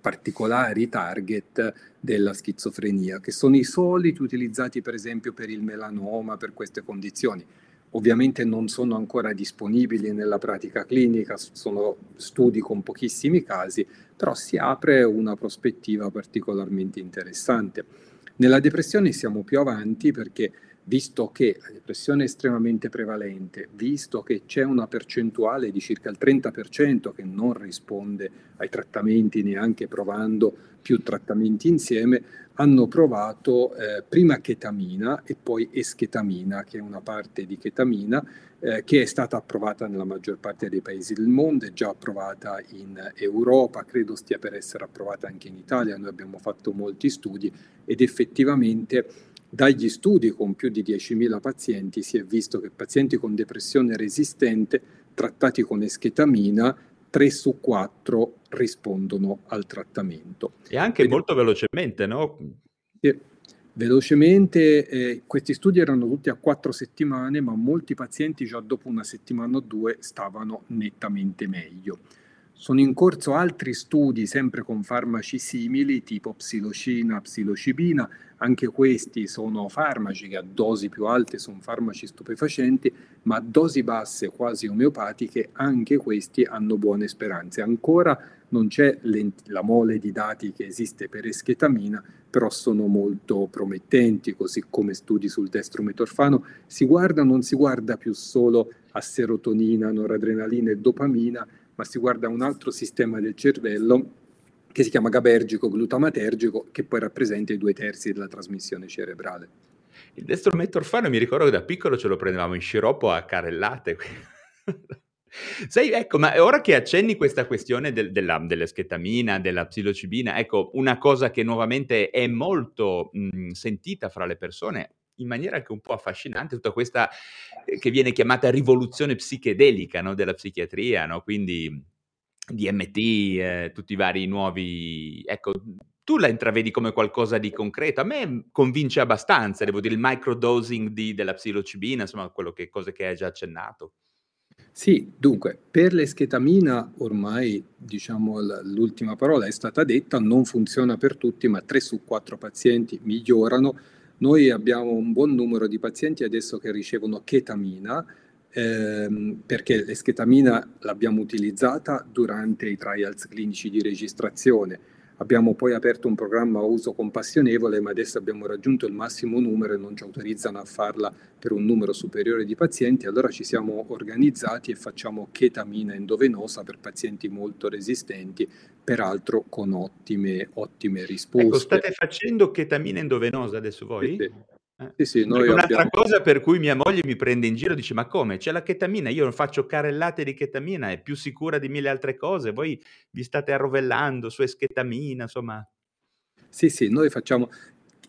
particolari target della schizofrenia, che sono i soliti utilizzati per esempio per il melanoma, per queste condizioni. Ovviamente non sono ancora disponibili nella pratica clinica, sono studi con pochissimi casi, però si apre una prospettiva particolarmente interessante. Nella depressione siamo più avanti perché, visto che la depressione è estremamente prevalente, visto che c'è una percentuale di circa il 30% che non risponde ai trattamenti, neanche provando più trattamenti insieme, hanno provato prima chetamina e poi esketamina, che è una parte di chetamina che è stata approvata nella maggior parte dei paesi del mondo, è già approvata in Europa, credo stia per essere approvata anche in Italia. Noi abbiamo fatto molti studi ed effettivamente dagli studi con più di 10.000 pazienti si è visto che pazienti con depressione resistente trattati con esketamina 3 su 4 rispondono al trattamento. E anche molto velocemente, no? Sì, velocemente. Questi studi erano tutti a 4 settimane, ma molti pazienti già dopo una settimana o 2 stavano nettamente meglio. Sono in corso altri studi, sempre con farmaci simili, tipo psilocina, psilocibina. Anche questi sono farmaci che a dosi più alte sono farmaci stupefacenti, ma a dosi basse, quasi omeopatiche, anche questi hanno buone speranze. Ancora non c'è la mole di dati che esiste per esketamina, però sono molto promettenti, così come studi sul destrometorfano. Non si guarda più solo a serotonina, noradrenalina e dopamina, ma si guarda un altro sistema del cervello che si chiama gabergico-glutamatergico, che poi rappresenta i 2/3 della trasmissione cerebrale. Il destrometorfano, mi ricordo che da piccolo ce lo prendevamo in sciroppo a carellate. Sai, ecco, ma ora che accenni questa questione dell'esketamina, della psilocibina, ecco, una cosa che nuovamente è molto sentita fra le persone, in maniera anche un po' affascinante, tutta questa che viene chiamata rivoluzione psichedelica, no? Della psichiatria, no? Quindi DMT, tutti i vari nuovi... Ecco, tu la intravedi come qualcosa di concreto? A me convince abbastanza, devo dire, il microdosing della psilocibina, insomma, cose che hai già accennato. Sì, dunque, per l'esketamina ormai, diciamo, l'ultima parola è stata detta, non funziona per tutti, ma 3 su 4 pazienti migliorano. Noi abbiamo un buon numero di pazienti adesso che ricevono chetamina, perché l'esketamina l'abbiamo utilizzata durante i trials clinici di registrazione. Abbiamo poi aperto un programma a uso compassionevole, ma adesso abbiamo raggiunto il massimo numero e non ci autorizzano a farla per un numero superiore di pazienti. Allora ci siamo organizzati e facciamo chetamina endovenosa per pazienti molto resistenti, peraltro con ottime risposte. Ecco, state facendo chetamina endovenosa adesso voi? Sì, noi un'altra cosa per cui mia moglie mi prende in giro, dice: ma come, c'è la chetamina, io non faccio carellate di chetamina, è più sicura di 1000 altre cose, voi vi state arrovellando su esketamina, insomma. Sì, noi facciamo...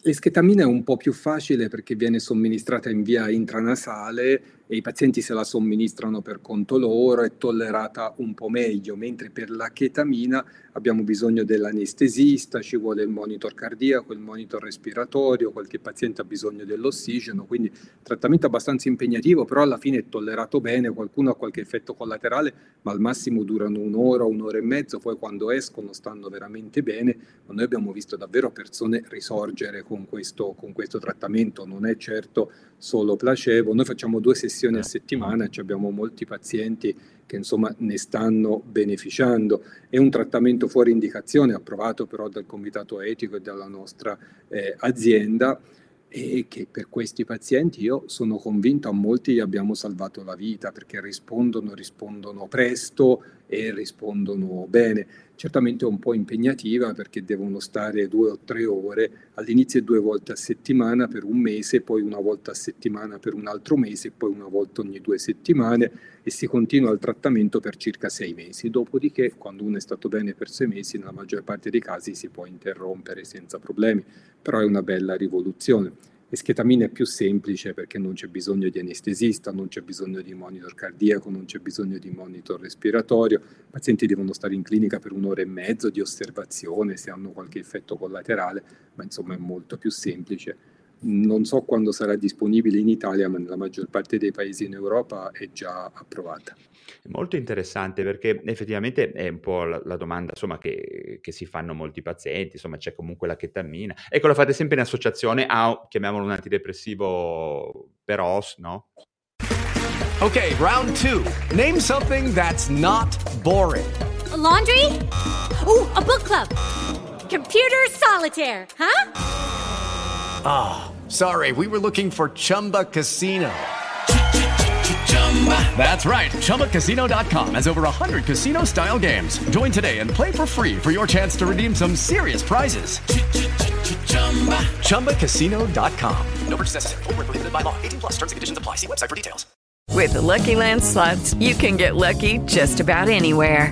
L'esketamina è un po' più facile perché viene somministrata in via intranasale, e i pazienti se la somministrano per conto loro, è tollerata un po' meglio, mentre per la chetamina abbiamo bisogno dell'anestesista, ci vuole il monitor cardiaco, il monitor respiratorio, qualche paziente ha bisogno dell'ossigeno, quindi trattamento abbastanza impegnativo, però alla fine è tollerato bene, qualcuno ha qualche effetto collaterale, ma al massimo durano un'ora, un'ora e mezzo, poi quando escono stanno veramente bene, ma noi abbiamo visto davvero persone risorgere con questo trattamento, non è certo solo placebo. Noi facciamo 2 sessioni a settimana, cioè abbiamo molti pazienti che insomma ne stanno beneficiando. È un trattamento fuori indicazione, approvato però dal comitato etico e dalla nostra azienda, e che per questi pazienti, io sono convinto, a molti gli abbiamo salvato la vita, perché rispondono presto e rispondono bene. Certamente è un po' impegnativa, perché devono stare 2 o 3 ore, all'inizio 2 volte a settimana per un mese, poi 1 volta a settimana per un altro mese, poi 1 volta ogni 2 settimane, e si continua il trattamento per circa 6 mesi, dopodiché quando uno è stato bene per 6 mesi, nella maggior parte dei casi si può interrompere senza problemi, però è una bella rivoluzione. Esketamina è più semplice perché non c'è bisogno di anestesista, non c'è bisogno di monitor cardiaco, non c'è bisogno di monitor respiratorio, i pazienti devono stare in clinica per 1 ora e mezzo di osservazione se hanno qualche effetto collaterale, ma insomma è molto più semplice. Non so quando sarà disponibile in Italia, ma nella maggior parte dei paesi in Europa è già approvata. Molto interessante, perché effettivamente è un po' la domanda, insomma, che si fanno molti pazienti, insomma c'è comunque la chetamina. Ecco, lo fate sempre in associazione a, chiamiamolo, un antidepressivo per OS, no? Ok, round 2. Name something that's not boring. A laundry? Oh, a book club. Computer solitaire, huh? Ah, oh, sorry, we were looking for Chumba Casino. That's right. ChumbaCasino.com has over 100 casino-style games. Join today and play for free for your chance to redeem some serious prizes. ChumbaCasino.com. No purchase necessary. Void where prohibited by law. 18+ terms and conditions apply. See website for details. With Lucky Land Slots, you can get lucky just about anywhere.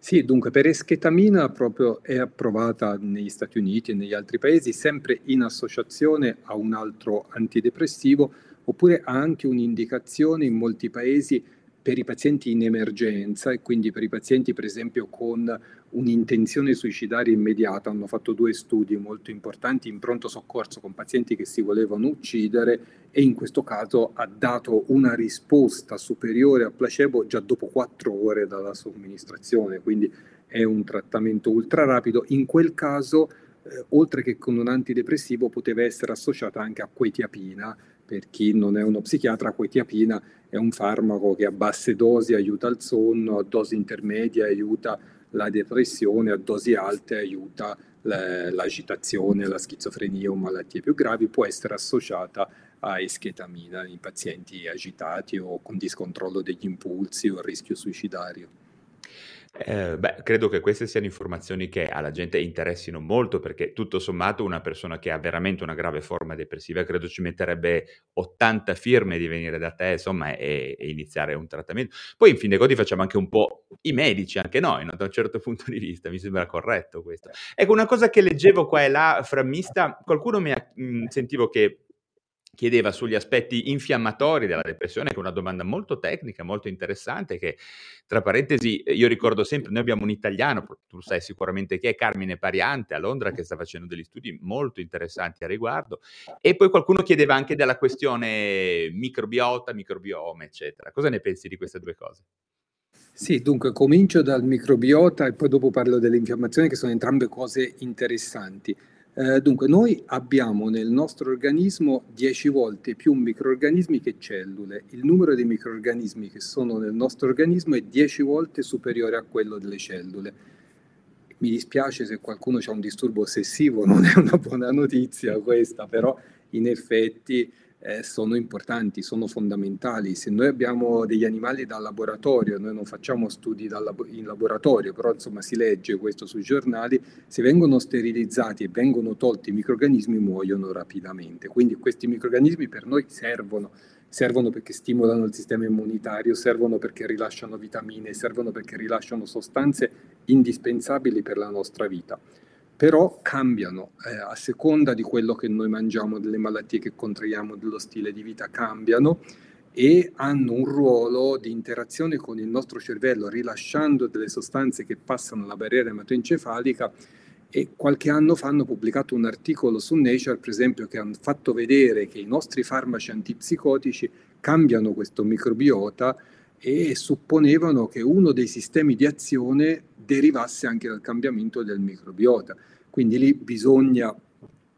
Sì, dunque per esketamina proprio è approvata negli Stati Uniti e negli altri paesi, sempre in associazione a un altro antidepressivo, oppure ha anche un'indicazione in molti paesi per i pazienti in emergenza, e quindi per i pazienti per esempio con un'intenzione suicidaria immediata. Hanno fatto 2 studi molto importanti in pronto soccorso con pazienti che si volevano uccidere, e in questo caso ha dato una risposta superiore al placebo già dopo 4 ore dalla somministrazione, quindi è un trattamento ultra rapido. In quel caso, oltre che con un antidepressivo, poteva essere associata anche a quetiapina. Per chi non è uno psichiatra, quetiapina è un farmaco che a basse dosi aiuta il sonno, a dosi intermedie aiuta la depressione, a dosi alte aiuta l'agitazione, la schizofrenia o malattie più gravi. Può essere associata a esketamina in pazienti agitati o con discontrollo degli impulsi o rischio suicidario. Credo che queste siano informazioni che alla gente interessino molto, perché tutto sommato una persona che ha veramente una grave forma depressiva credo ci metterebbe 80 firme di venire da te, insomma, e iniziare un trattamento. Poi in fin dei conti facciamo anche un po' i medici, anche noi, no? Da un certo punto di vista mi sembra corretto questo. Ecco, una cosa che leggevo qua e là fra mista, qualcuno sentivo che chiedeva sugli aspetti infiammatori della depressione, che è una domanda molto tecnica, molto interessante, che tra parentesi io ricordo sempre, noi abbiamo un italiano, tu sai sicuramente chi è, Carmine Pariante a Londra, che sta facendo degli studi molto interessanti a riguardo. E poi qualcuno chiedeva anche della questione microbiota, microbioma, eccetera. Cosa ne pensi di queste due cose? Sì, dunque comincio dal microbiota e poi dopo parlo dell'infiammazione, che sono entrambe cose interessanti. Dunque noi abbiamo nel nostro organismo 10 volte più microrganismi che cellule. Il numero dei microrganismi che sono nel nostro organismo è 10 volte superiore a quello delle cellule. Mi dispiace se qualcuno ha un disturbo ossessivo, non è una buona notizia questa, però in effetti sono importanti, sono fondamentali. Se noi abbiamo degli animali da laboratorio, noi non facciamo studi in laboratorio, però insomma si legge questo sui giornali, se vengono sterilizzati e vengono tolti i microrganismi muoiono rapidamente. Quindi questi microrganismi per noi servono. Servono perché stimolano il sistema immunitario, servono perché rilasciano vitamine, servono perché rilasciano sostanze indispensabili per la nostra vita. Però cambiano, a seconda di quello che noi mangiamo, delle malattie che contraiamo, dello stile di vita, cambiano e hanno un ruolo di interazione con il nostro cervello, rilasciando delle sostanze che passano la barriera ematoencefalica. E qualche anno fa hanno pubblicato un articolo su Nature, per esempio, che hanno fatto vedere che i nostri farmaci antipsicotici cambiano questo microbiota e supponevano che uno dei sistemi di azione derivasse anche dal cambiamento del microbiota. Quindi lì bisogna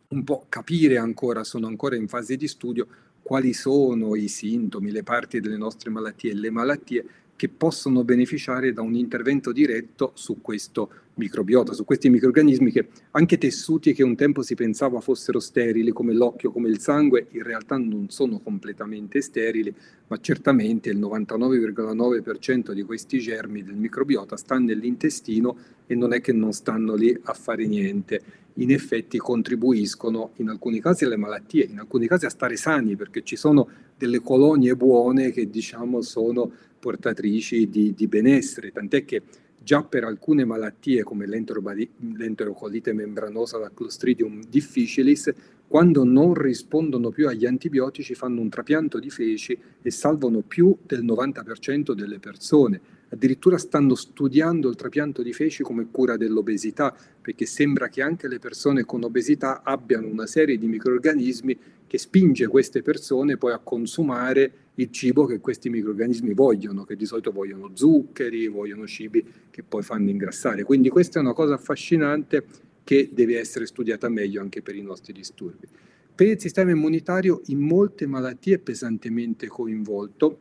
un po' capire ancora, sono ancora in fase di studio, quali sono i sintomi, le parti delle nostre malattie e le malattie che possono beneficiare da un intervento diretto su questo microbiota, su questi microrganismi, che anche tessuti che un tempo si pensava fossero sterili, come l'occhio, come il sangue, in realtà non sono completamente sterili, ma certamente il 99,9% di questi germi del microbiota sta nell'intestino e non è che non stanno lì a fare niente. In effetti contribuiscono in alcuni casi alle malattie, in alcuni casi a stare sani, perché ci sono delle colonie buone che diciamo sono portatrici di benessere, tant'è che già per alcune malattie come l'enterocolite membranosa da Clostridium difficilis, quando non rispondono più agli antibiotici fanno un trapianto di feci e salvano più del 90% delle persone. Addirittura stanno studiando il trapianto di feci come cura dell'obesità, perché sembra che anche le persone con obesità abbiano una serie di microrganismi che spinge queste persone poi a consumare il cibo che questi microrganismi vogliono, che di solito vogliono zuccheri, vogliono cibi che poi fanno ingrassare. Quindi questa è una cosa affascinante che deve essere studiata meglio anche per i nostri disturbi. Per il sistema immunitario in molte malattie è pesantemente coinvolto,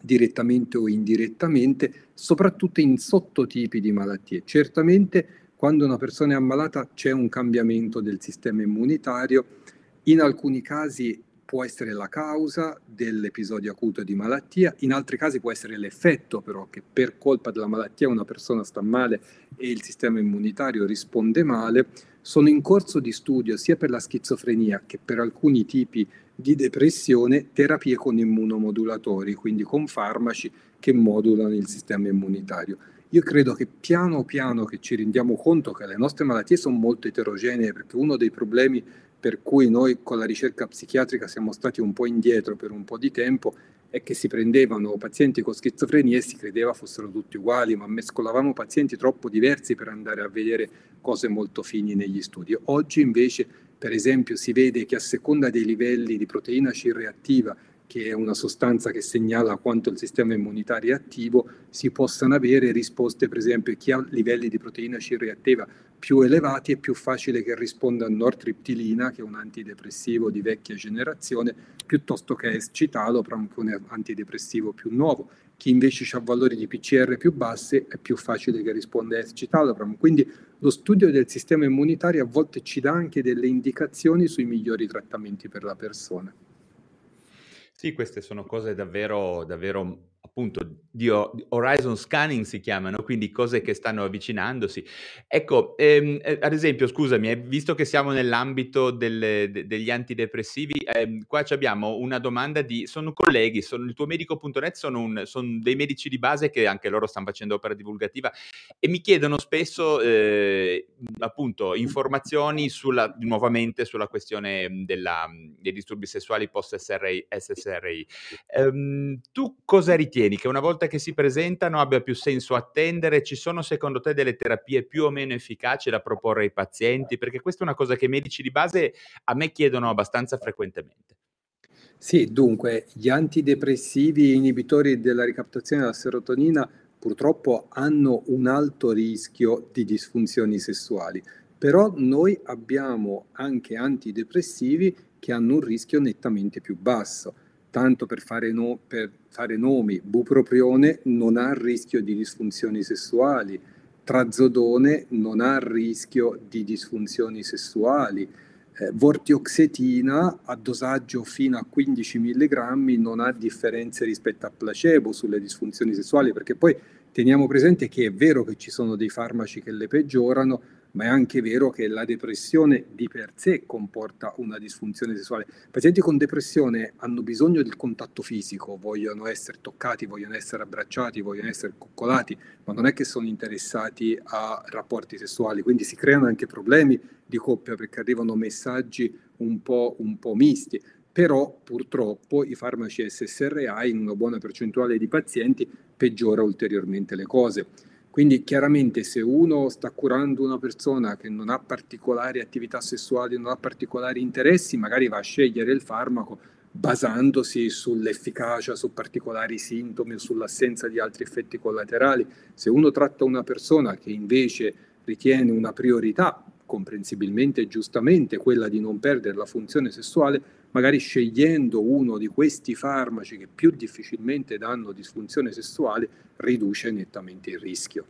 direttamente o indirettamente, soprattutto in sottotipi di malattie. Certamente quando una persona è ammalata c'è un cambiamento del sistema immunitario, in alcuni casi può essere la causa dell'episodio acuto di malattia, in altri casi può essere l'effetto però, che per colpa della malattia una persona sta male e il sistema immunitario risponde male. Sono in corso di studio sia per la schizofrenia che per alcuni tipi di depressione terapie con immunomodulatori, quindi con farmaci che modulano il sistema immunitario. Io credo che piano piano che ci rendiamo conto che le nostre malattie sono molto eterogenee, perché uno dei problemi per cui noi con la ricerca psichiatrica siamo stati un po' indietro per un po' di tempo è che si prendevano pazienti con schizofrenia e si credeva fossero tutti uguali, ma mescolavamo pazienti troppo diversi per andare a vedere cose molto fini negli studi. Oggi invece, per esempio, si vede che a seconda dei livelli di proteina C reattiva, che è una sostanza che segnala quanto il sistema immunitario è attivo, si possano avere risposte. Per esempio, chi ha livelli di proteina C reattiva più elevati è più facile che risponda a nortriptilina, che è un antidepressivo di vecchia generazione, piuttosto che a escitalopram, che è un antidepressivo più nuovo. Chi invece ha valori di PCR più bassi è più facile che risponda a escitalopram. Quindi lo studio del sistema immunitario a volte ci dà anche delle indicazioni sui migliori trattamenti per la persona. Sì, queste sono cose davvero, davvero appunto di horizon scanning si chiamano, quindi cose che stanno avvicinandosi. Ecco, ad esempio, scusami, visto che siamo nell'ambito degli antidepressivi, qua abbiamo una domanda di, sono colleghi, sono il tuo medico.net, sono dei medici di base che anche loro stanno facendo opera divulgativa e mi chiedono spesso appunto informazioni sulla questione dei disturbi sessuali post SSRI. Tu cosa ritieni che una volta che si presentano abbia più senso attendere? Ci sono secondo te delle terapie più o meno efficaci da proporre ai pazienti? Perché questa è una cosa che i medici di base a me chiedono abbastanza frequentemente. Sì, dunque, gli antidepressivi inibitori della ricaptazione della serotonina purtroppo hanno un alto rischio di disfunzioni sessuali, però noi abbiamo anche antidepressivi che hanno un rischio nettamente più basso. Tanto per fare nomi, buproprione non ha rischio di disfunzioni sessuali, trazodone non ha rischio di disfunzioni sessuali, Vortioxetina a dosaggio fino a 15 mg non ha differenze rispetto a placebo sulle disfunzioni sessuali, perché poi teniamo presente che è vero che ci sono dei farmaci che le peggiorano, ma è anche vero che la depressione di per sé comporta una disfunzione sessuale. I pazienti con depressione hanno bisogno del contatto fisico, vogliono essere toccati, vogliono essere abbracciati, vogliono essere coccolati, ma non è che sono interessati a rapporti sessuali, quindi si creano anche problemi di coppia perché arrivano messaggi un po' misti. Però purtroppo i farmaci SSRI in una buona percentuale di pazienti peggiora ulteriormente le cose. Quindi chiaramente se uno sta curando una persona che non ha particolari attività sessuali, non ha particolari interessi, magari va a scegliere il farmaco basandosi sull'efficacia, su particolari sintomi o sull'assenza di altri effetti collaterali. Se uno tratta una persona che invece ritiene una priorità, comprensibilmente e giustamente, quella di non perdere la funzione sessuale, magari scegliendo uno di questi farmaci che più difficilmente danno disfunzione sessuale, riduce nettamente il rischio.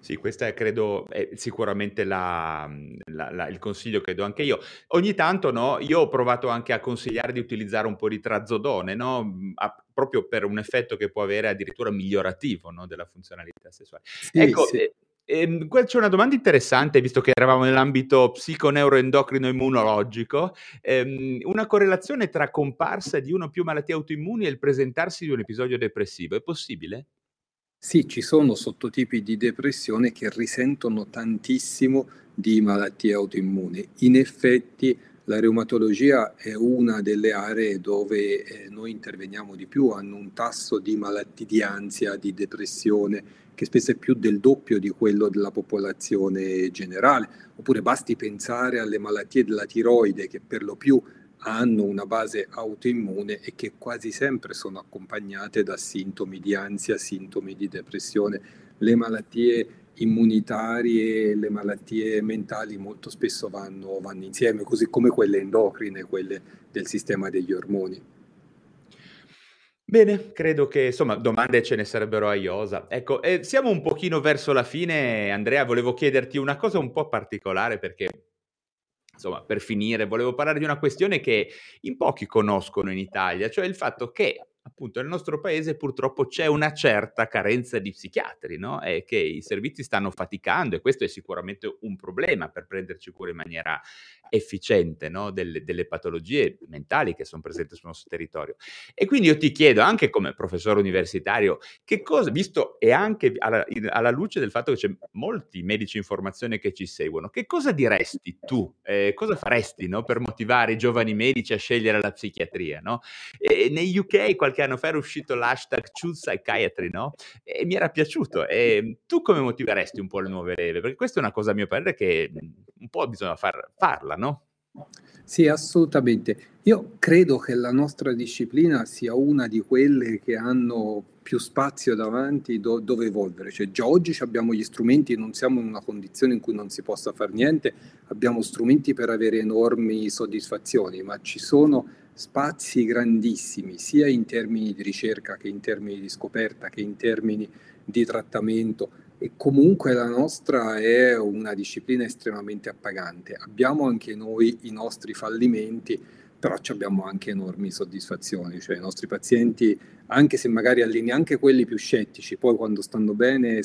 Sì, questo è, credo, è sicuramente il consiglio che do anche io. Ogni tanto, no, io ho provato anche a consigliare di utilizzare un po' di trazodone, no? Proprio per un effetto che può avere addirittura migliorativo, no, della funzionalità sessuale. Sì, ecco, sì. C'è una domanda interessante, visto che eravamo nell'ambito psico-neuroendocrino-immunologico, una correlazione tra comparsa di uno o più malattie autoimmuni e il presentarsi di un episodio depressivo, è possibile? Sì, ci sono sottotipi di depressione che risentono tantissimo di malattie autoimmuni. In effetti la reumatologia è una delle aree dove noi interveniamo di più, hanno un tasso di malattie di ansia, di depressione, che spesso è più del doppio di quello della popolazione generale. Oppure basti pensare alle malattie della tiroide, che per lo più hanno una base autoimmune e che quasi sempre sono accompagnate da sintomi di ansia, sintomi di depressione. Le malattie immunitarie e le malattie mentali molto spesso vanno insieme, così come quelle endocrine, quelle del sistema degli ormoni. Bene, credo che, insomma, domande ce ne sarebbero a iosa. Ecco, siamo un pochino verso la fine, Andrea, volevo chiederti una cosa un po' particolare perché, insomma, per finire, volevo parlare di una questione che in pochi conoscono in Italia, cioè il fatto che, appunto, nel nostro paese purtroppo c'è una certa carenza di psichiatri, no? E che i servizi stanno faticando, e questo è sicuramente un problema per prenderci cura in maniera efficiente, no? Delle patologie mentali che sono presenti sul nostro territorio. E quindi io ti chiedo, anche come professore universitario, che cosa, visto e anche alla luce del fatto che c'è molti medici in formazione che ci seguono, che cosa diresti tu? Cosa faresti, no? Per motivare i giovani medici a scegliere la psichiatria, no? E negli UK qualche anno fa era uscito l'hashtag Choose Psychiatry, no? E mi era piaciuto. E tu come motiveresti un po' le nuove leve? Perché questa è una cosa, a mio parere, che un po' bisogna farla, no? Sì, assolutamente. Io credo che la nostra disciplina sia una di quelle che hanno più spazio davanti dove evolvere. Cioè, già oggi abbiamo gli strumenti, non siamo in una condizione in cui non si possa far niente, abbiamo strumenti per avere enormi soddisfazioni, ma ci sono spazi grandissimi, sia in termini di ricerca che in termini di scoperta che in termini di trattamento, e comunque la nostra è una disciplina estremamente appagante. Abbiamo anche noi i nostri fallimenti, però abbiamo anche enormi soddisfazioni, cioè i nostri pazienti, anche se magari anche quelli più scettici, poi quando stanno bene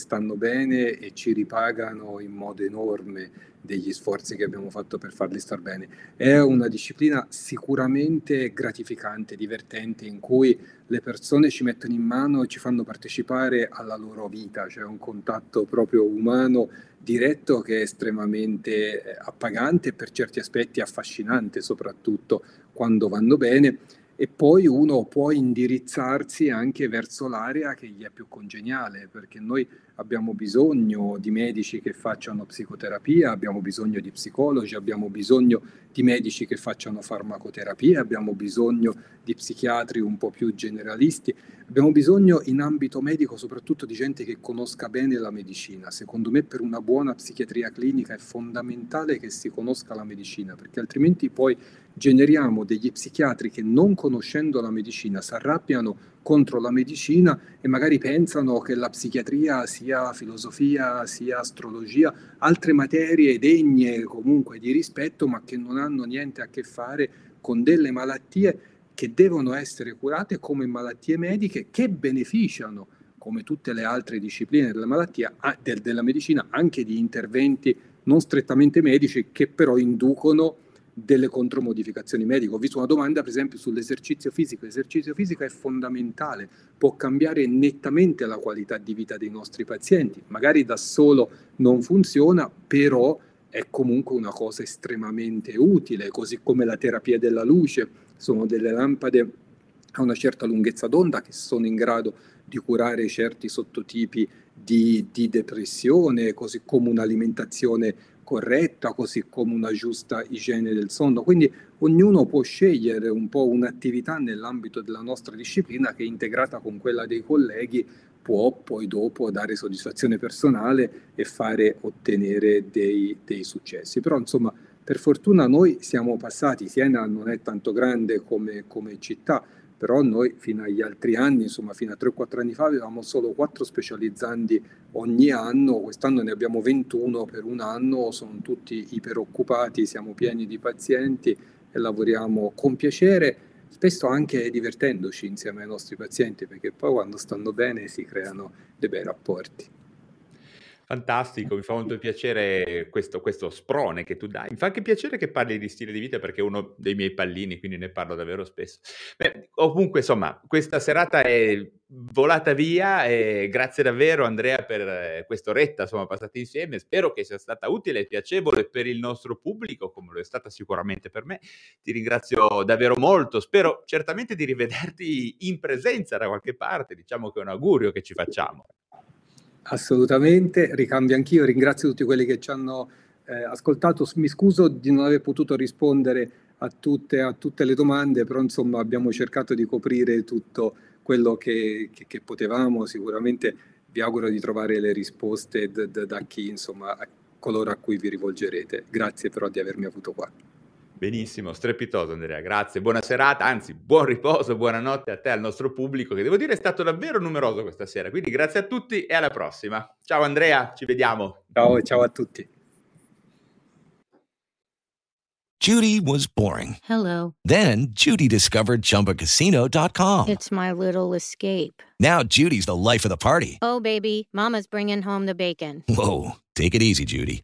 e ci ripagano in modo enorme degli sforzi che abbiamo fatto per farli star bene. È una disciplina sicuramente gratificante, divertente, in cui le persone ci mettono in mano e ci fanno partecipare alla loro vita, cioè un contatto proprio umano, diretto, che è estremamente appagante e per certi aspetti affascinante, soprattutto quando vanno bene. E poi uno può indirizzarsi anche verso l'area che gli è più congeniale, perché noi abbiamo bisogno di medici che facciano psicoterapia, abbiamo bisogno di psicologi, abbiamo bisogno di medici che facciano farmacoterapia, abbiamo bisogno di psichiatri un po' più generalisti, abbiamo bisogno in ambito medico soprattutto di gente che conosca bene la medicina. Secondo me per una buona psichiatria clinica è fondamentale che si conosca la medicina, perché altrimenti poi generiamo degli psichiatri che, non conoscendo la medicina, si arrabbiano contro la medicina e magari pensano che la psichiatria sia filosofia, sia astrologia, altre materie degne comunque di rispetto, ma che non hanno niente a che fare con delle malattie che devono essere curate come malattie mediche, che beneficiano, come tutte le altre discipline della malattia, della medicina, anche di interventi non strettamente medici, che però inducono delle contromodificazioni mediche. Ho visto una domanda, per esempio, sull'esercizio fisico. L'esercizio fisico è fondamentale, può cambiare nettamente la qualità di vita dei nostri pazienti. Magari da solo non funziona, però è comunque una cosa estremamente utile, così come la terapia della luce. Sono delle lampade a una certa lunghezza d'onda che sono in grado di curare certi sottotipi di depressione, così come un'alimentazione corretta, così come una giusta igiene del sonno. Quindi ognuno può scegliere un po' un'attività nell'ambito della nostra disciplina che, integrata con quella dei colleghi, può poi dopo dare soddisfazione personale e fare ottenere dei successi. Però insomma, per fortuna noi siamo passati, Siena non è tanto grande come città, però noi fino agli altri anni, insomma fino a 3-4 anni fa, avevamo solo 4 specializzandi ogni anno. Quest'anno ne abbiamo 21 per un anno, sono tutti iperoccupati, siamo pieni di pazienti e lavoriamo con piacere, spesso anche divertendoci insieme ai nostri pazienti, perché poi quando stanno bene si creano dei bei rapporti. Fantastico, mi fa molto piacere questo sprone che tu dai. Mi fa anche piacere che parli di stile di vita, perché è uno dei miei pallini, quindi ne parlo davvero spesso. Beh, comunque, insomma, questa serata è volata via e grazie davvero, Andrea, per quest'oretta passata insieme. Spero che sia stata utile e piacevole per il nostro pubblico, come lo è stata sicuramente per me. Ti ringrazio davvero molto, spero certamente di rivederti in presenza da qualche parte, diciamo che è un augurio che ci facciamo. Assolutamente, ricambio anch'io, ringrazio tutti quelli che ci hanno ascoltato. Mi scuso di non aver potuto rispondere a tutte le domande, però insomma abbiamo cercato di coprire tutto quello che potevamo. Sicuramente vi auguro di trovare le risposte da chi, insomma, a coloro a cui vi rivolgerete. Grazie però di avermi avuto qua. Benissimo, strepitoso Andrea, grazie, buona serata, anzi buon riposo, buonanotte a te, al nostro pubblico, che devo dire è stato davvero numeroso questa sera, quindi grazie a tutti e alla prossima. Ciao Andrea, ci vediamo. Ciao a tutti. Judy was boring. Hello. Then Judy discovered Chumbacasino.com. It's my little escape. Now Judy's the life of the party. Oh baby, mama's bringing home the bacon. Whoa, take it easy Judy.